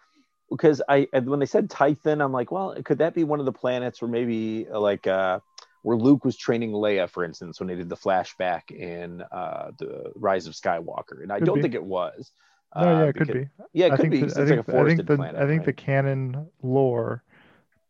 because I when they said Tython, I'm like, well, could that be one of the planets where maybe like uh, where Luke was training Leia, for instance, when they did the flashback in uh, the Rise of Skywalker? And I could don't be. think it was. No, uh, yeah, it because, could be. Yeah, it I could be. The, it's I, think, like a forested I think the planet, I think right? the canon lore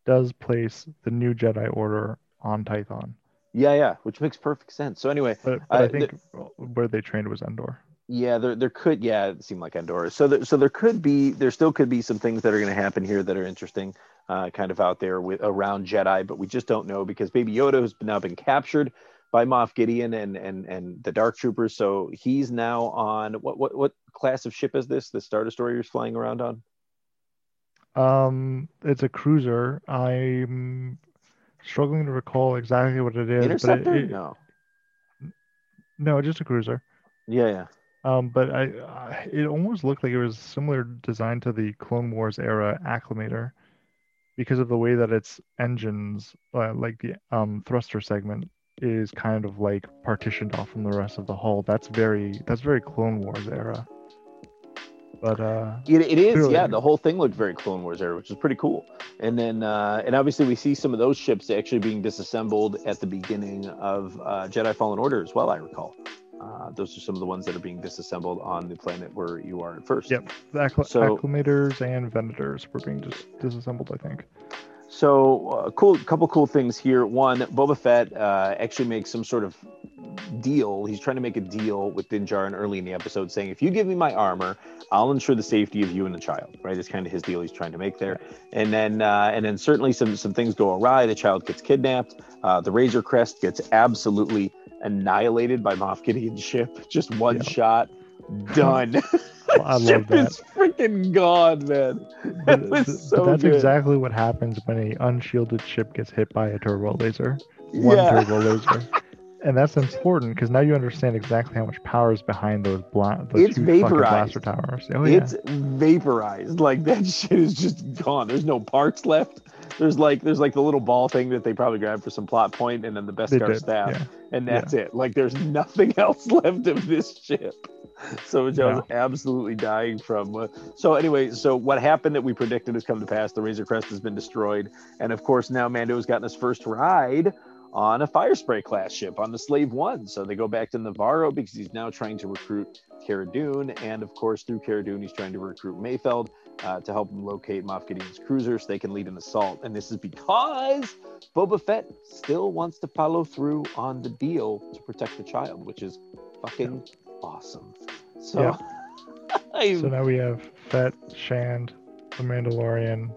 does place the New Jedi Order on Tython. Yeah, yeah, which makes perfect sense. So anyway, but, but uh, I think the, where they trained was Endor. Yeah, there, there could, yeah, it seemed like Endor. So, there, so there could be, there still could be some things that are going to happen here that are interesting, uh, kind of out there with around Jedi, but we just don't know because Baby Yoda has now been captured by Moff Gideon and and and the Dark Troopers. So he's now on what what what class of ship is this? The Star Destroyer's flying around on? Um, it's a cruiser. I'm. Struggling to recall exactly what it is. Interceptor? But it, it, no. No, just a cruiser. Yeah, yeah. Um, but I, I, it almost looked like it was similar design to the Clone Wars era Acclimator, because of the way that its engines, uh, like the um thruster segment, is kind of like partitioned off from the rest of the hull. That's very that's very Clone Wars era. But uh, it, it is, really. yeah. The whole thing looked very Clone Wars era, which is pretty cool. And then, uh, and obviously, we see some of those ships actually being disassembled at the beginning of uh, Jedi Fallen Order as well. I recall uh, those are some of the ones that are being disassembled on the planet where you are at first. Yep, the accl- so, acclimators and venators were being dis- disassembled, I think. So, uh, cool. Couple cool things here. One, Boba Fett uh, actually makes some sort of deal. He's trying to make a deal with Din Djarin early in the episode, saying, "If you give me my armor, I'll ensure the safety of you and the child." Right? That's kind of his deal he's trying to make there. And then, uh, and then certainly some some things go awry. The child gets kidnapped. Uh, the Razor Crest gets absolutely annihilated by Moff Gideon's ship. Just one yeah. shot. Done. Well, I love that. It's freaking gone, man. That was but, so but that's good. Exactly what happens when an unshielded ship gets hit by a turbo laser. One yeah. turbo laser. And that's important because now you understand exactly how much power is behind those, bla- those huge vaporized. fucking blaster towers. Oh, yeah. It's vaporized. Like that shit is just gone. There's no parts left. There's like there's like the little ball thing that they probably grabbed for some plot point, and then the Beskar staff, yeah. and that's yeah. it. Like there's nothing else left of this ship. So which no. I was absolutely dying from. So anyway, so what happened that we predicted has come to pass. The Razor Crest has been destroyed, and of course now Mando's gotten his first ride on a Firespray class ship, on the Slave One. So they go back to Navarro because he's now trying to recruit Cara Dune. And of course, through Cara Dune, he's trying to recruit Mayfeld uh, to help him locate Moff Gideon's cruiser so they can lead an assault. And this is because Boba Fett still wants to follow through on the deal to protect the child, which is fucking awesome. So, yeah. So now we have Fett, Shand, the Mandalorian.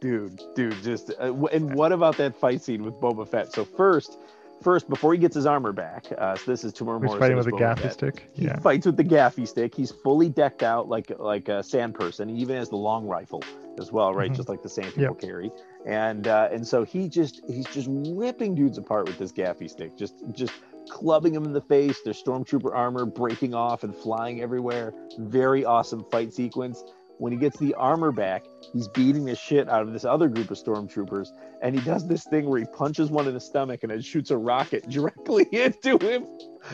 Dude, dude, just uh, w- and what about that fight scene with Boba Fett? So first, first before he gets his armor back, uh, so this is Temuera Morrison. He's fighting with a gaffy Fett. stick. He yeah. fights with the gaffy stick. He's fully decked out like like a sand person. He even has the long rifle as well, right? Mm-hmm. Just like the sand people yep. carry. And uh, and so he just he's just ripping dudes apart with this gaffy stick. Just just clubbing them in the face. Their stormtrooper armor breaking off and flying everywhere. Very awesome fight sequence. When he gets the armor back, he's beating the shit out of this other group of stormtroopers, and he does this thing where he punches one in the stomach and it shoots a rocket directly into him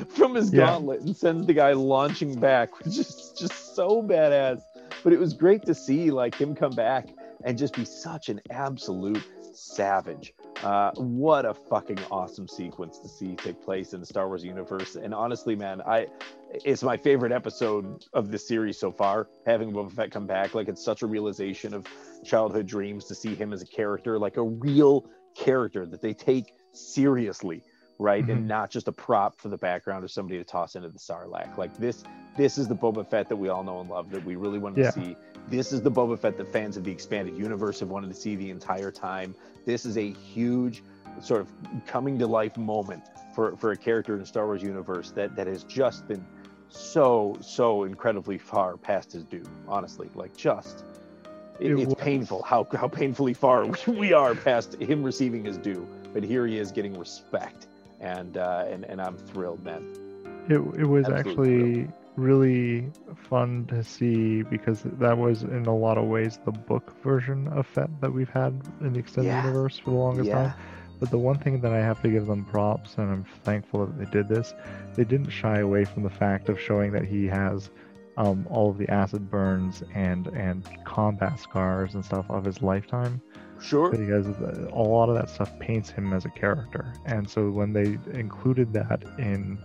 from his yeah. gauntlet and sends the guy launching back, which is just so badass. But it was great to see like him come back and just be such an absolute savage. Uh, what a fucking awesome sequence to see take place in the Star Wars universe. And honestly, man, I it's my favorite episode of this series so far, having Boba Fett come back. Like, it's such a realization of childhood dreams to see him as a character, like a real character that they take seriously, right? Mm-hmm. And not just a prop for the background or somebody to toss into the Sarlacc. Like, this this is the Boba Fett that we all know and love, that we really wanted yeah. to see. This is the Boba Fett that fans of the expanded universe have wanted to see the entire time. This is a huge sort of coming to life moment for, for a character in the Star Wars universe that, that has just been so, so incredibly far past his due, honestly. Like, just, it, it it's was. painful how, how painfully far we are past him receiving his due. But here he is getting respect, and uh, and, and I'm thrilled, man. It, it was Absolutely actually... thrilled. Really fun to see, because that was in a lot of ways the book version of Fett that we've had in the extended yeah. universe for the longest yeah. time. But the one thing that I have to give them props, and I'm thankful that they did this, they didn't shy away from the fact of showing that he has um, all of the acid burns and and combat scars and stuff of his lifetime. Sure. Because a lot of that stuff paints him as a character. And so when they included that in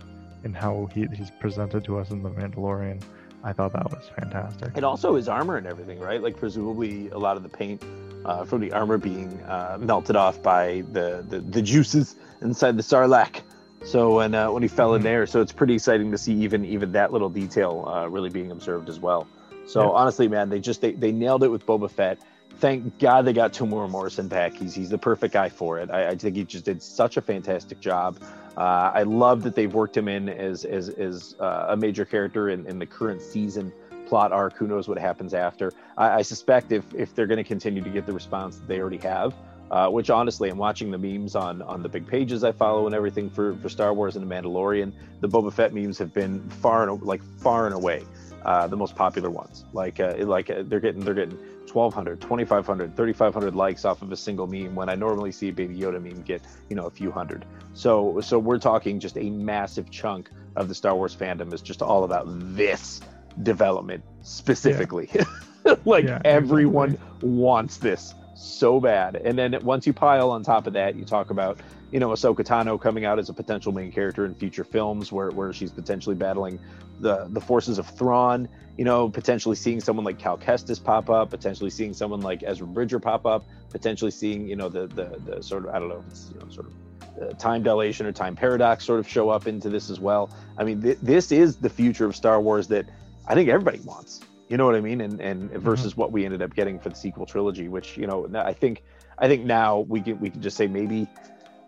and how he, he's presented to us in The Mandalorian, I thought that was fantastic. And also his armor and everything, right? Like, presumably a lot of the paint uh, from the armor being uh, melted off by the, the, the juices inside the Sarlacc. So when uh, when he fell in there, so it's pretty exciting to see even even that little detail uh, really being observed as well. So yeah. honestly, man, they just they, they nailed it with Boba Fett. Thank God they got Temuera Morrison back. He's he's the perfect guy for it. I, I think he just did such a fantastic job. Uh, I love that they've worked him in as as, as uh, a major character in, in the current season plot arc. Who knows what happens after? I, I suspect if if they're going to continue to get the response that they already have, uh, which honestly, I'm watching the memes on on the big pages I follow and everything for, for Star Wars and The Mandalorian. The Boba Fett memes have been far and like far and away uh, the most popular ones. Like uh, like uh, they're getting they're getting. twelve hundred, twenty-five hundred, thirty-five hundred likes off of a single meme, when I normally see a Baby Yoda meme get, you know, a few hundred. So so we're talking just a massive chunk of the Star Wars fandom is just all about this development specifically. Yeah. Like, yeah, everyone exactly. wants this so bad. And then once you pile on top of that, you talk about, you know, Ahsoka Tano coming out as a potential main character in future films where, where she's potentially battling the, the forces of Thrawn, you know, potentially seeing someone like Cal Kestis pop up, potentially seeing someone like Ezra Bridger pop up, potentially seeing, you know, the the, the sort of, I don't know, it's, you know, sort of uh, time dilation or time paradox sort of show up into this as well. I mean, th- this is the future of Star Wars that I think everybody wants, you know what I mean? And, and versus mm-hmm. what we ended up getting for the sequel trilogy, which, you know, I think, I think now we can, we can just say maybe,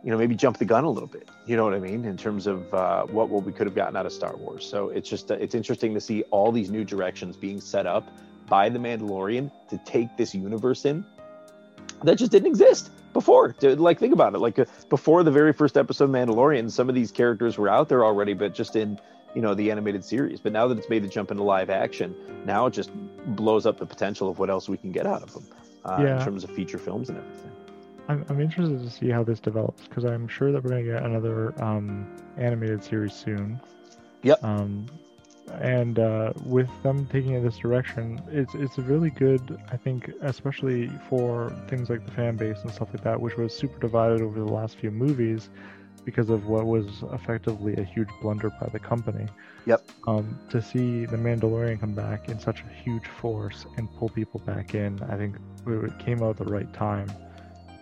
you know, maybe jump the gun a little bit, you know what I mean, in terms of uh, what, what we could have gotten out of Star Wars. So it's just, uh, it's interesting to see all these new directions being set up by The Mandalorian to take this universe in that just didn't exist before. Like, think about it. Like, uh, before the very first episode of Mandalorian, some of these characters were out there already, but just in, you know, the animated series. But now that it's made the jump into live action, now it just blows up the potential of what else we can get out of them uh, yeah. in terms of feature films and everything. I'm I'm interested to see how this develops, because I'm sure that we're going to get another um, animated series soon. Yep. Um, And uh, with them taking it this direction, it's it's really good, I think, especially for things like the fan base and stuff like that, which was super divided over the last few movies because of what was effectively a huge blunder by the company. Yep. Um, to see The Mandalorian come back in such a huge force and pull people back in, I think it came out at the right time.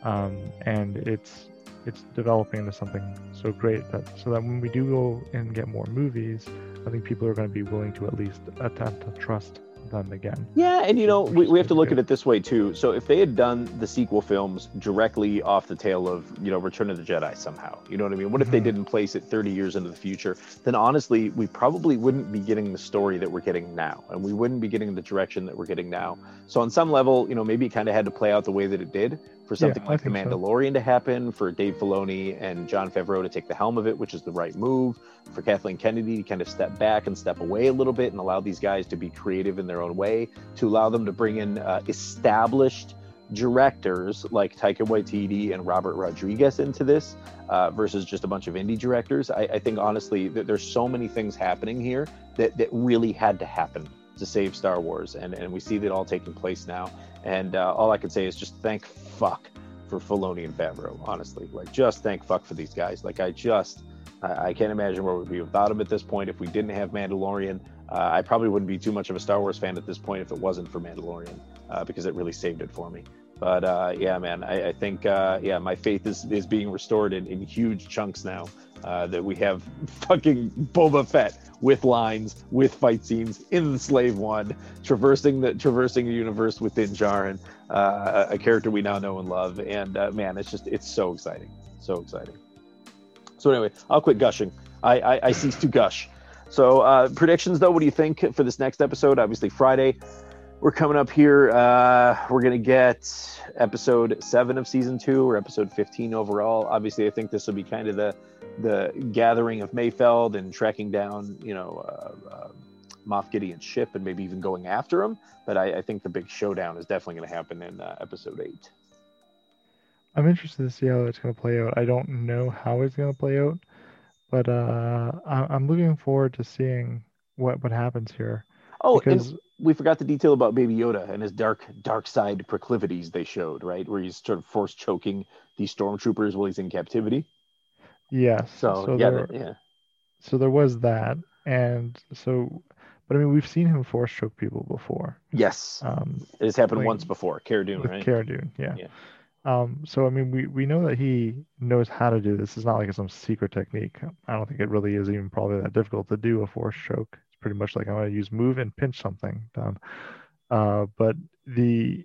Um, and it's it's developing into something so great that so that when we do go and get more movies, I think people are going to be willing to at least attempt to trust them again. Yeah, and you know, we, we have to look at it this way too. So if they had done the sequel films directly off the tail of, you know, Return of the Jedi somehow, you know what I mean? What if they didn't place it thirty years into the future? Then honestly, we probably wouldn't be getting the story that we're getting now, and we wouldn't be getting the direction that we're getting now. So on some level, you know, maybe it kind of had to play out the way that it did for something yeah, like The Mandalorian so. to happen, for Dave Filoni and John Favreau to take the helm of it, which is the right move, for Kathleen Kennedy to kind of step back and step away a little bit and allow these guys to be creative in their own way, to allow them to bring in uh, established directors like Taika Waititi and Robert Rodriguez into this uh, versus just a bunch of indie directors. I, I think, honestly, that there's so many things happening here that, that really had to happen to save Star Wars, and, and we see that all taking place now. And uh, all I can say is just thank fuck for Filoni and Favreau, honestly. Like, just thank fuck for these guys. Like, I just, I, I can't imagine where we'd be without them at this point. If we didn't have Mandalorian, uh, I probably wouldn't be too much of a Star Wars fan at this point if it wasn't for Mandalorian, uh, because it really saved it for me. But uh, yeah, man, I, I think, uh, yeah, my faith is, is being restored in, in huge chunks now. Uh, that we have fucking Boba Fett with lines, with fight scenes in the Slave One, traversing the traversing the universe within Jaren, uh, a character we now know and love. And uh, man, it's just it's so exciting, so exciting. So anyway, I'll quit gushing. I I, I cease to gush. So uh, predictions, though, what do you think for this next episode? Obviously Friday, we're coming up here. Uh, we're gonna get episode seven of season two, or episode fifteen overall. Obviously, I think this will be kind of the the gathering of Mayfeld and tracking down, you know, uh, uh, Moff Gideon's ship, and maybe even going after him. But I, I think the big showdown is definitely going to happen in uh, episode eight. I'm interested to see how it's going to play out. I don't know how it's going to play out, but uh, I- I'm looking forward to seeing what, what happens here. Oh, because... and we forgot the detail about Baby Yoda and his dark, dark side proclivities they showed, right? Where he's sort of force choking these stormtroopers while he's in captivity. Yes. So, so yeah, there, yeah. So there was that, and so, but I mean, we've seen him force choke people before. Yes. Um, it has happened like, once before, Cara Dune, right? Cara Dune, yeah. yeah. Um, so I mean, we we know that he knows how to do this. It's not like it's some secret technique. I don't think it really is even probably that difficult to do a force choke. It's pretty much like I'm going to use move and pinch something down. Uh, but the.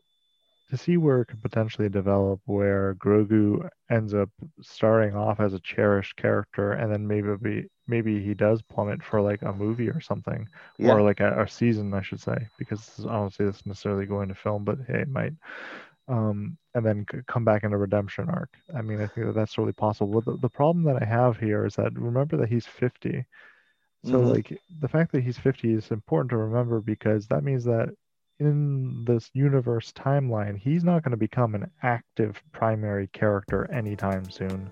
To see where it could potentially develop, where Grogu ends up starting off as a cherished character, and then maybe maybe he does plummet for like a movie or something, yeah. or like a, a season, I should say, because this is, I don't see this necessarily going to film, but hey, it might. Um, and then come back in a redemption arc. I mean, I think that that's really possible. The, the problem that I have here is that remember that he's fifty, so mm-hmm. like the fact that he's fifty is important to remember, because that means that. In this universe timeline, he's not going to become an active primary character anytime soon.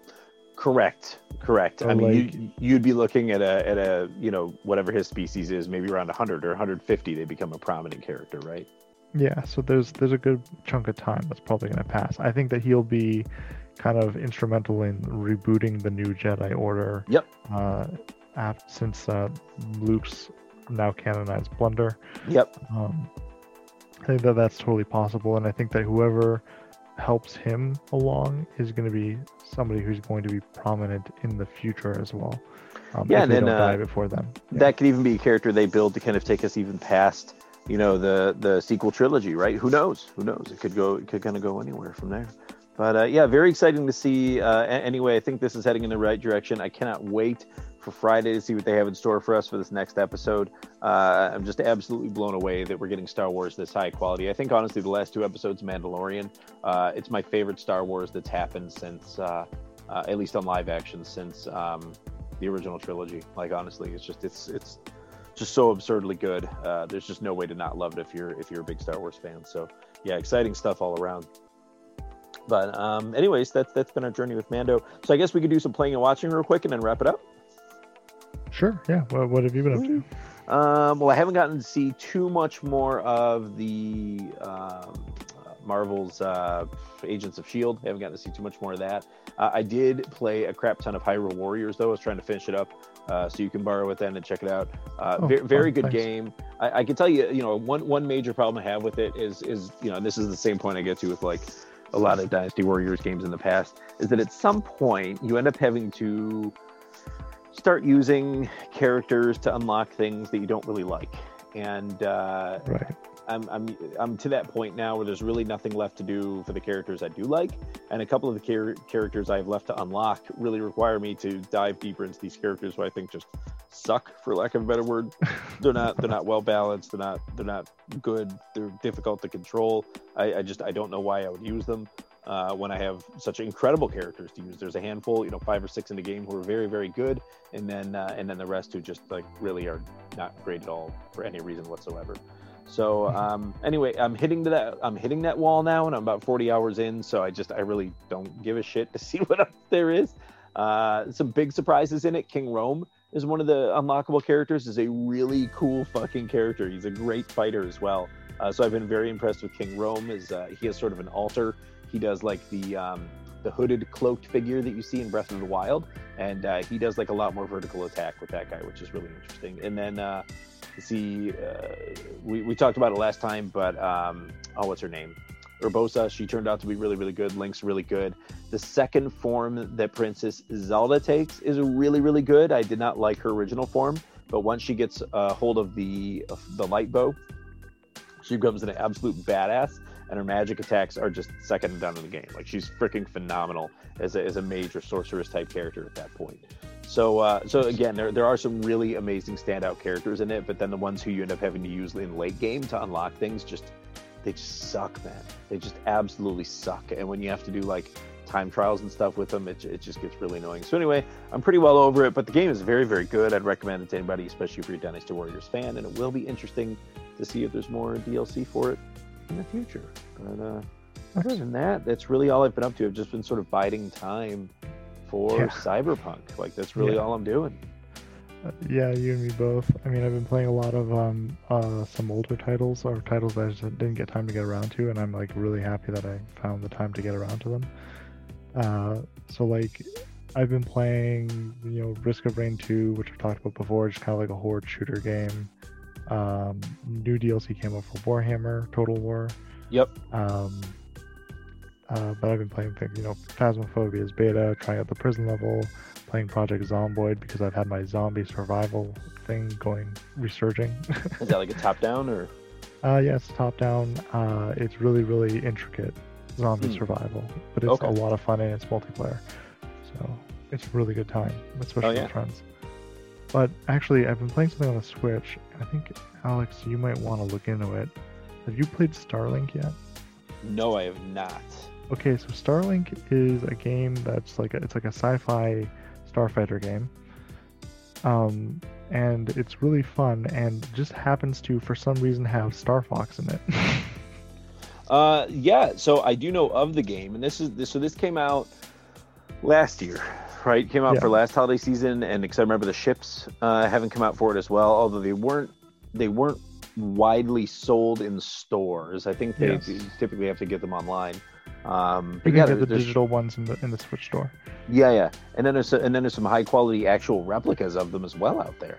Correct, correct. So I mean, like, you, you'd be looking at a at a you know whatever his species is, maybe around one hundred or one hundred fifty, they become a prominent character, right? Yeah. So there's there's a good chunk of time that's probably going to pass. I think that he'll be kind of instrumental in rebooting the new Jedi Order. Yep. Uh, after, since uh, Luke's now canonized blunder. Yep. Um, I think that that's totally possible, and I think that whoever helps him along is going to be somebody who's going to be prominent in the future as well. Um, yeah, and then don't uh, die before them. Yeah. That could even be a character they build to kind of take us even past, you know, the the sequel trilogy, right? Who knows? Who knows? It could go. It could kind of go anywhere from there. But uh, yeah, very exciting to see. Uh, anyway, I think this is heading in the right direction. I cannot wait for Friday to see what they have in store for us for this next episode. Uh, I'm just absolutely blown away that we're getting Star Wars this high quality. I think, honestly, the last two episodes of Mandalorian, uh, it's my favorite Star Wars that's happened since, uh, uh, at least on live action, since um, the original trilogy. Like, honestly, it's just it's it's just so absurdly good. Uh, there's just no way to not love it if you're if you're a big Star Wars fan. So, yeah, exciting stuff all around. But um, anyways, that's that's been our journey with Mando. So I guess we could do some playing and watching real quick and then wrap it up. Sure. Yeah. Well, what have you been up to? Um, well, I haven't gotten to see too much more of the um, Marvel's uh, Agents of S H I E L D. I haven't gotten to see too much more of that. Uh, I did play a crap ton of Hyrule Warriors, though. I was trying to finish it up, uh, so you can borrow it then and check it out. Uh, oh, very very oh, good thanks. game. I, I can tell you, you know, one one major problem I have with it is, is you know, and this is the same point I get to with, like, a lot of Dynasty Warriors games in the past, is that at some point you end up having to start using characters to unlock things that you don't really like, and uh, right. I'm I'm I'm to that point now where there's really nothing left to do for the characters I do like, and a couple of the char- characters I've left to unlock really require me to dive deeper into these characters who I think just suck, for lack of a better word. They're not they're not well balanced. They're not they're not good. They're difficult to control. I, I just I don't know why I would use them. Uh, when I have such incredible characters to use. There's a handful, you know, five or six in the game who are very, very good, and then uh, and then the rest who just like really are not great at all for any reason whatsoever. So um, anyway, I'm hitting to that I'm hitting that wall now, and I'm about forty hours in. So I just I really don't give a shit to see what else there is. Uh, some big surprises in it. King Rome is one of the unlockable characters. Is a really cool fucking character. He's a great fighter as well. Uh, so I've been very impressed with King Rome. Is uh, he has sort of an altar. He does like the um, the hooded, cloaked figure that you see in Breath of the Wild, and uh, he does like a lot more vertical attack with that guy, which is really interesting. And then uh, see, uh, we we talked about it last time, but um, oh, what's her name? Urbosa. She turned out to be really, really good. Link's really good. The second form that Princess Zelda takes is really, really good. I did not like her original form, but once she gets a hold of the the light bow, she becomes an absolute badass. And her magic attacks are just second to none in the game. Like, she's freaking phenomenal as a, as a major sorceress-type character at that point. So, uh, so again, there there are some really amazing standout characters in it, but then the ones who you end up having to use in late game to unlock things, just they just suck, man. They just absolutely suck. And when you have to do, like, time trials and stuff with them, it it just gets really annoying. So anyway, I'm pretty well over it, but the game is very, very good. I'd recommend it to anybody, especially if you're a Dynasty Warriors fan, and it will be interesting to see if there's more D L C for it in the future. But uh, other than that, that's really all I've been up to. I've just been sort of biding time for yeah. Cyberpunk. Like, that's really yeah. all I'm doing. Uh, yeah, you and me both. I mean, I've been playing a lot of um, uh, some older titles, or titles that I just didn't get time to get around to, and I'm, like, really happy that I found the time to get around to them. Uh, so, like, I've been playing, you know, Risk of Rain two, which I've talked about before, just kind of like a horde shooter game. Um, new D L C came up for Warhammer, Total War. Yep. Um, uh, but I've been playing things, you know, Phasmophobia's beta, trying out the prison level, playing Project Zomboid because I've had my zombie survival thing going, resurging. Is that like a top-down or? Uh, yeah, it's top-down. Uh, it's really, really intricate zombie mm. survival, but it's okay. a lot of fun and it's multiplayer. So it's a really good time, especially oh, yeah. with friends. But actually, I've been playing something on the Switch, and I think, Alex, you might want to look into it. Have you played Starlink yet? No, I have not. Okay, so Starlink is a game that's like a, it's like a sci-fi starfighter game. Um, and it's really fun, and just happens to, for some reason, have Star Fox in it. uh, yeah, so I do know of the game, and this is this, so this came out last year. Right, came out yeah. for last holiday season, and because I remember the ships uh, haven't come out for it as well. Although they weren't, they weren't widely sold in stores. I think they yes. typically have to get them online. Um, you yeah, get the digital ones in the in the Switch store. Yeah, yeah, and then there's and then there's some high quality actual replicas of them as well out there.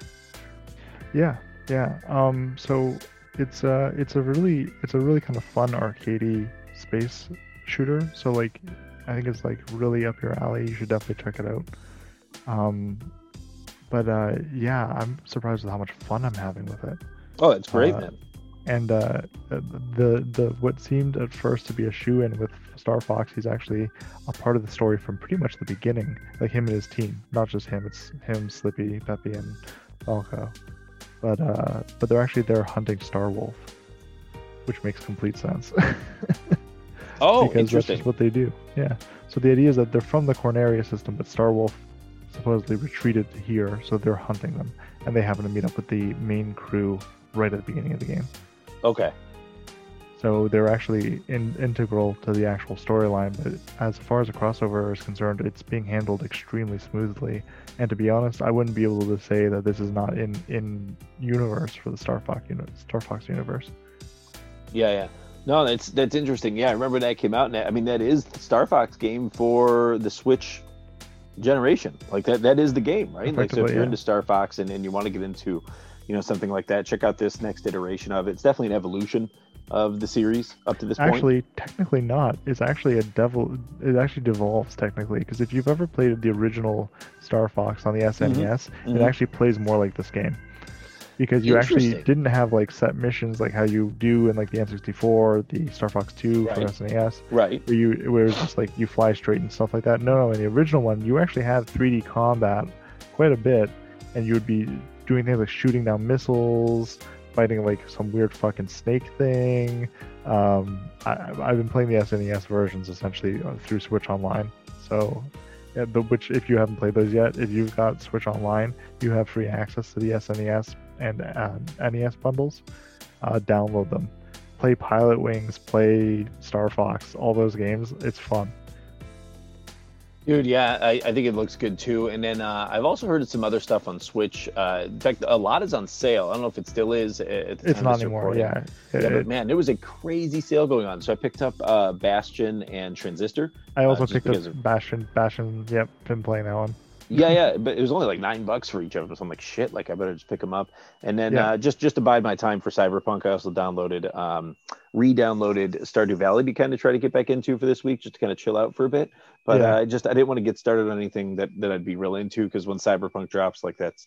Yeah, yeah. Um, so it's uh it's a really it's a really kind of fun arcadey space shooter. So like. I think it's like really up your alley. You should definitely check it out. Um, but uh, yeah, I'm surprised with how much fun I'm having with it. Oh, it's great, uh, man! And uh, the the what seemed at first to be a shoo-in with Star Fox, he's actually a part of the story from pretty much the beginning. Like him and his team, not just him. It's him, Slippy, Peppy, and Falco. But uh, but they're actually there hunting Star Wolf, which makes complete sense. Oh, because interesting. That's just what they do. Yeah. So the idea is that they're from the Corneria system, but Starwolf supposedly retreated to here, so they're hunting them, and they happen to meet up with the main crew right at the beginning of the game. Okay. So they're actually in, integral to the actual storyline, but as far as a crossover is concerned, it's being handled extremely smoothly. And to be honest, I wouldn't be able to say that this is not in, in universe for the Star Fox, uni- Star Fox universe. Yeah, yeah. No, that's that's interesting. Yeah, I remember that came out. And that, I mean, that is the Star Fox game for the Switch generation. Like, that that is the game, right? Like, so if you're yeah. into Star Fox and, and you want to get into, you know, something like that, check out this next iteration of it. It's definitely an evolution of the series up to this point. Actually, technically not. It's actually a devil. It actually devolves technically, because if you've ever played the original Star Fox on the S N E S, mm-hmm. it mm-hmm. actually plays more like this game, because you actually didn't have like set missions like how you do in like the N sixty-four, the Star Fox two right. for S N E S, right? Where you where it's just like you fly straight and stuff like that. No, no. In the original one, you actually had three D combat quite a bit, and you would be doing things like shooting down missiles, fighting like some weird fucking snake thing. Um, I, I've been playing the S N E S versions essentially through Switch Online. So, yeah, the, which if you haven't played those yet, if you've got Switch Online, you have free access to the S N E S and uh, N E S bundles. Uh, download them. Play Pilot Wings, play Star Fox, all those games. It's fun. Dude, yeah, I, I think it looks good too. And then uh, I've also heard of some other stuff on Switch. Uh, in fact, a lot is on sale. I don't know if it still is. At the it's not anymore, recording. yeah. It, yeah it, but man, there was a crazy sale going on. So I picked up uh, Bastion and Transistor. I also uh, picked up of... Bastion. Bastion, yep, been playing that one. Yeah, yeah, but it was only like nine bucks for each of them. So I'm like, shit, like I better just pick them up. And then yeah. uh, just just to bide my time for Cyberpunk, I also downloaded, um, re-downloaded Stardew Valley to kind of try to get back into for this week, just to kind of chill out for a bit. But yeah. uh, just I didn't want to get started on anything that, that I'd be real into, because when Cyberpunk drops, like that's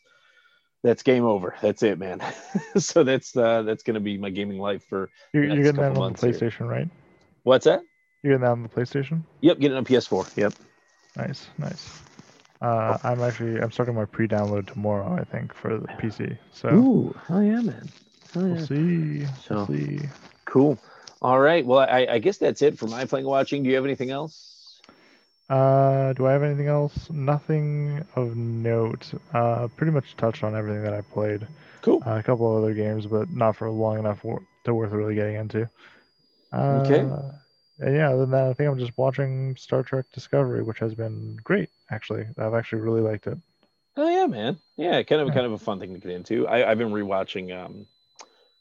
that's game over. That's it, man. So that's uh, that's gonna be my gaming life for. You're, you're getting that on the PlayStation, here. right? What's that? You're getting that on the PlayStation? Yep, getting on P S four. Yep. Nice, nice. Uh, I'm actually I'm starting my pre-download tomorrow, I think, for the P C. So ooh, oh yeah, man. Oh, yeah. We'll see. So, we'll see. Cool. All right. Well, I, I guess that's it for my playing and watching. Do you have anything else? Uh, do I have anything else? Nothing of note. Uh, pretty much touched on everything that I played. Cool. Uh, a couple of other games, but not for long enough wor- to worth really getting into. Uh, okay. And yeah, other than that, I think I'm just watching Star Trek Discovery, which has been great, actually. I've actually really liked it. Oh, yeah, man. Yeah, kind of yeah. kind of a fun thing to get into. I, I've been rewatching um,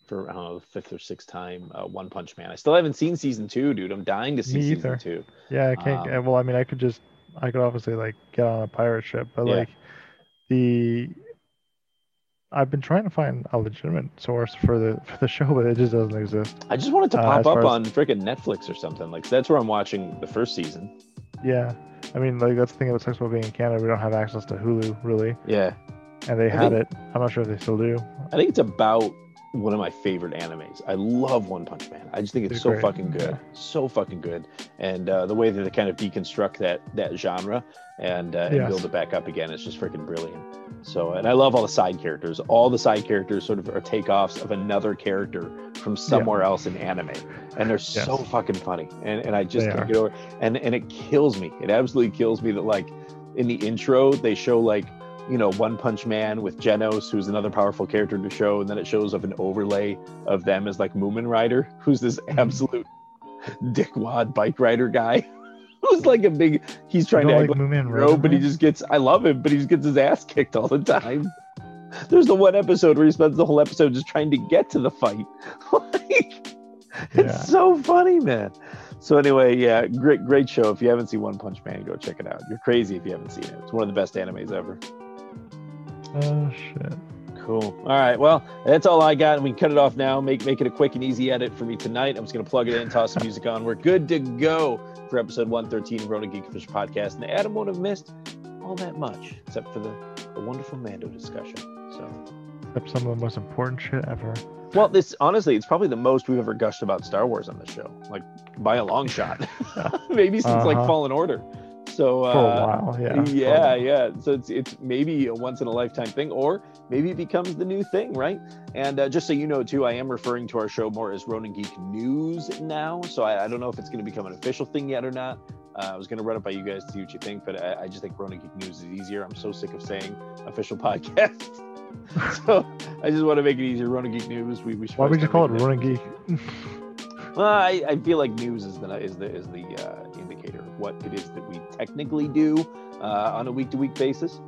for, I don't know, the fifth or sixth time, uh, One Punch Man. I still haven't seen season two, dude. I'm dying to see Me season either. two. Yeah, I can't. Um, well, I mean, I could just, I could obviously, like, get on a pirate ship, but, yeah. like, the... I've been trying to find a legitimate source for the for the show, but it just doesn't exist. I just wanted to pop uh, up as... on freaking Netflix or something. Like, that's where I'm watching the first season. Yeah, I mean, like that's the thing about sucks about being in Canada. We don't have access to Hulu, really. Yeah, and they I had think... it. I'm not sure if they still do. I think it's about one of my favorite animes. I love One Punch Man. I just think it's, it's so great. fucking good, yeah. so fucking good. And uh, the way that they kind of deconstruct that that genre and, uh, yes. and build it back up again, it's just freaking brilliant. So, and I love all the side characters. All the side characters sort of are takeoffs of another character from somewhere yeah. else in anime. And they're yes. so fucking funny. And and I just they can't are. get over it. And, and it kills me. It absolutely kills me that, like, in the intro, they show, like, you know, One Punch Man with Genos, who's another powerful character to show. And then it shows up an overlay of them as, like, Moomin Rider, who's this absolute dickwad bike rider guy. Who's like a big, he's trying to act like Moomin Rider, but he just gets, I love him, but he just gets his ass kicked all the time. There's the one episode where he spends the whole episode just trying to get to the fight. Like, yeah. It's so funny, man. So anyway, yeah, great, great show. If you haven't seen One Punch Man, go check it out. You're crazy if you haven't seen it. It's one of the best animes ever. Oh, shit. Cool. All right. Well, that's all I got. And we can cut it off now. Make make it a quick and easy edit for me tonight. I'm just going to plug it in, toss some music on. We're good to go for episode one thirteen of Ronin Geek Official Podcast. And Adam won't have missed all that much, except for the, the wonderful Mando discussion. So, except some of the most important shit ever. Well, this honestly, it's probably the most we've ever gushed about Star Wars on the show, like by a long shot. Maybe since uh-huh. like Fallen Order. So uh, for a while, yeah, yeah, yeah. So it's it's maybe a once in a lifetime thing, or maybe it becomes the new thing, right? And uh, just so you know, too, I am referring to our show more as Ronin Geek News now. So I, I don't know if it's going to become an official thing yet or not. Uh, I was going to run it by you guys to see what you think, but I, I just think Ronin Geek News is easier. I'm so sick of saying official podcast, so I just want to make it easier. Ronin Geek News. We we should. Why would you call it Ronin Geek? Well, I, I feel like news is the is the is the uh, indicator of what it is that we technically do uh, on a week to week basis.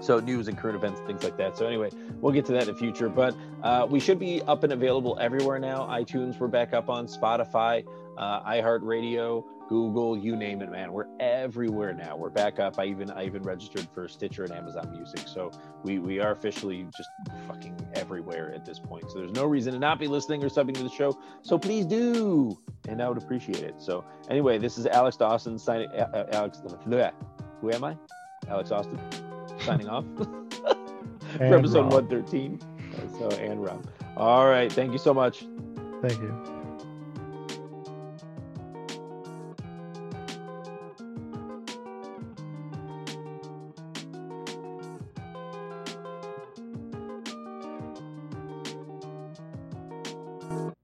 So news and current events, things like that. So anyway, we'll get to that in the future. But uh, we should be up and available everywhere now. iTunes, we're back up on Spotify, uh, iHeartRadio, Google, you name it, man. We're everywhere now. We're back up. I even I even registered for Stitcher and Amazon Music. So we, we are officially just fucking everywhere at this point. So there's no reason to not be listening or subbing to the show. So please do. And I would appreciate it. So anyway, this is Alex Dawson signing. Uh, Alex, bleh. Who am I? Alex Austin. Signing off for episode Rob. one thirteen. So, and Rob. All right. Thank you so much. Thank you.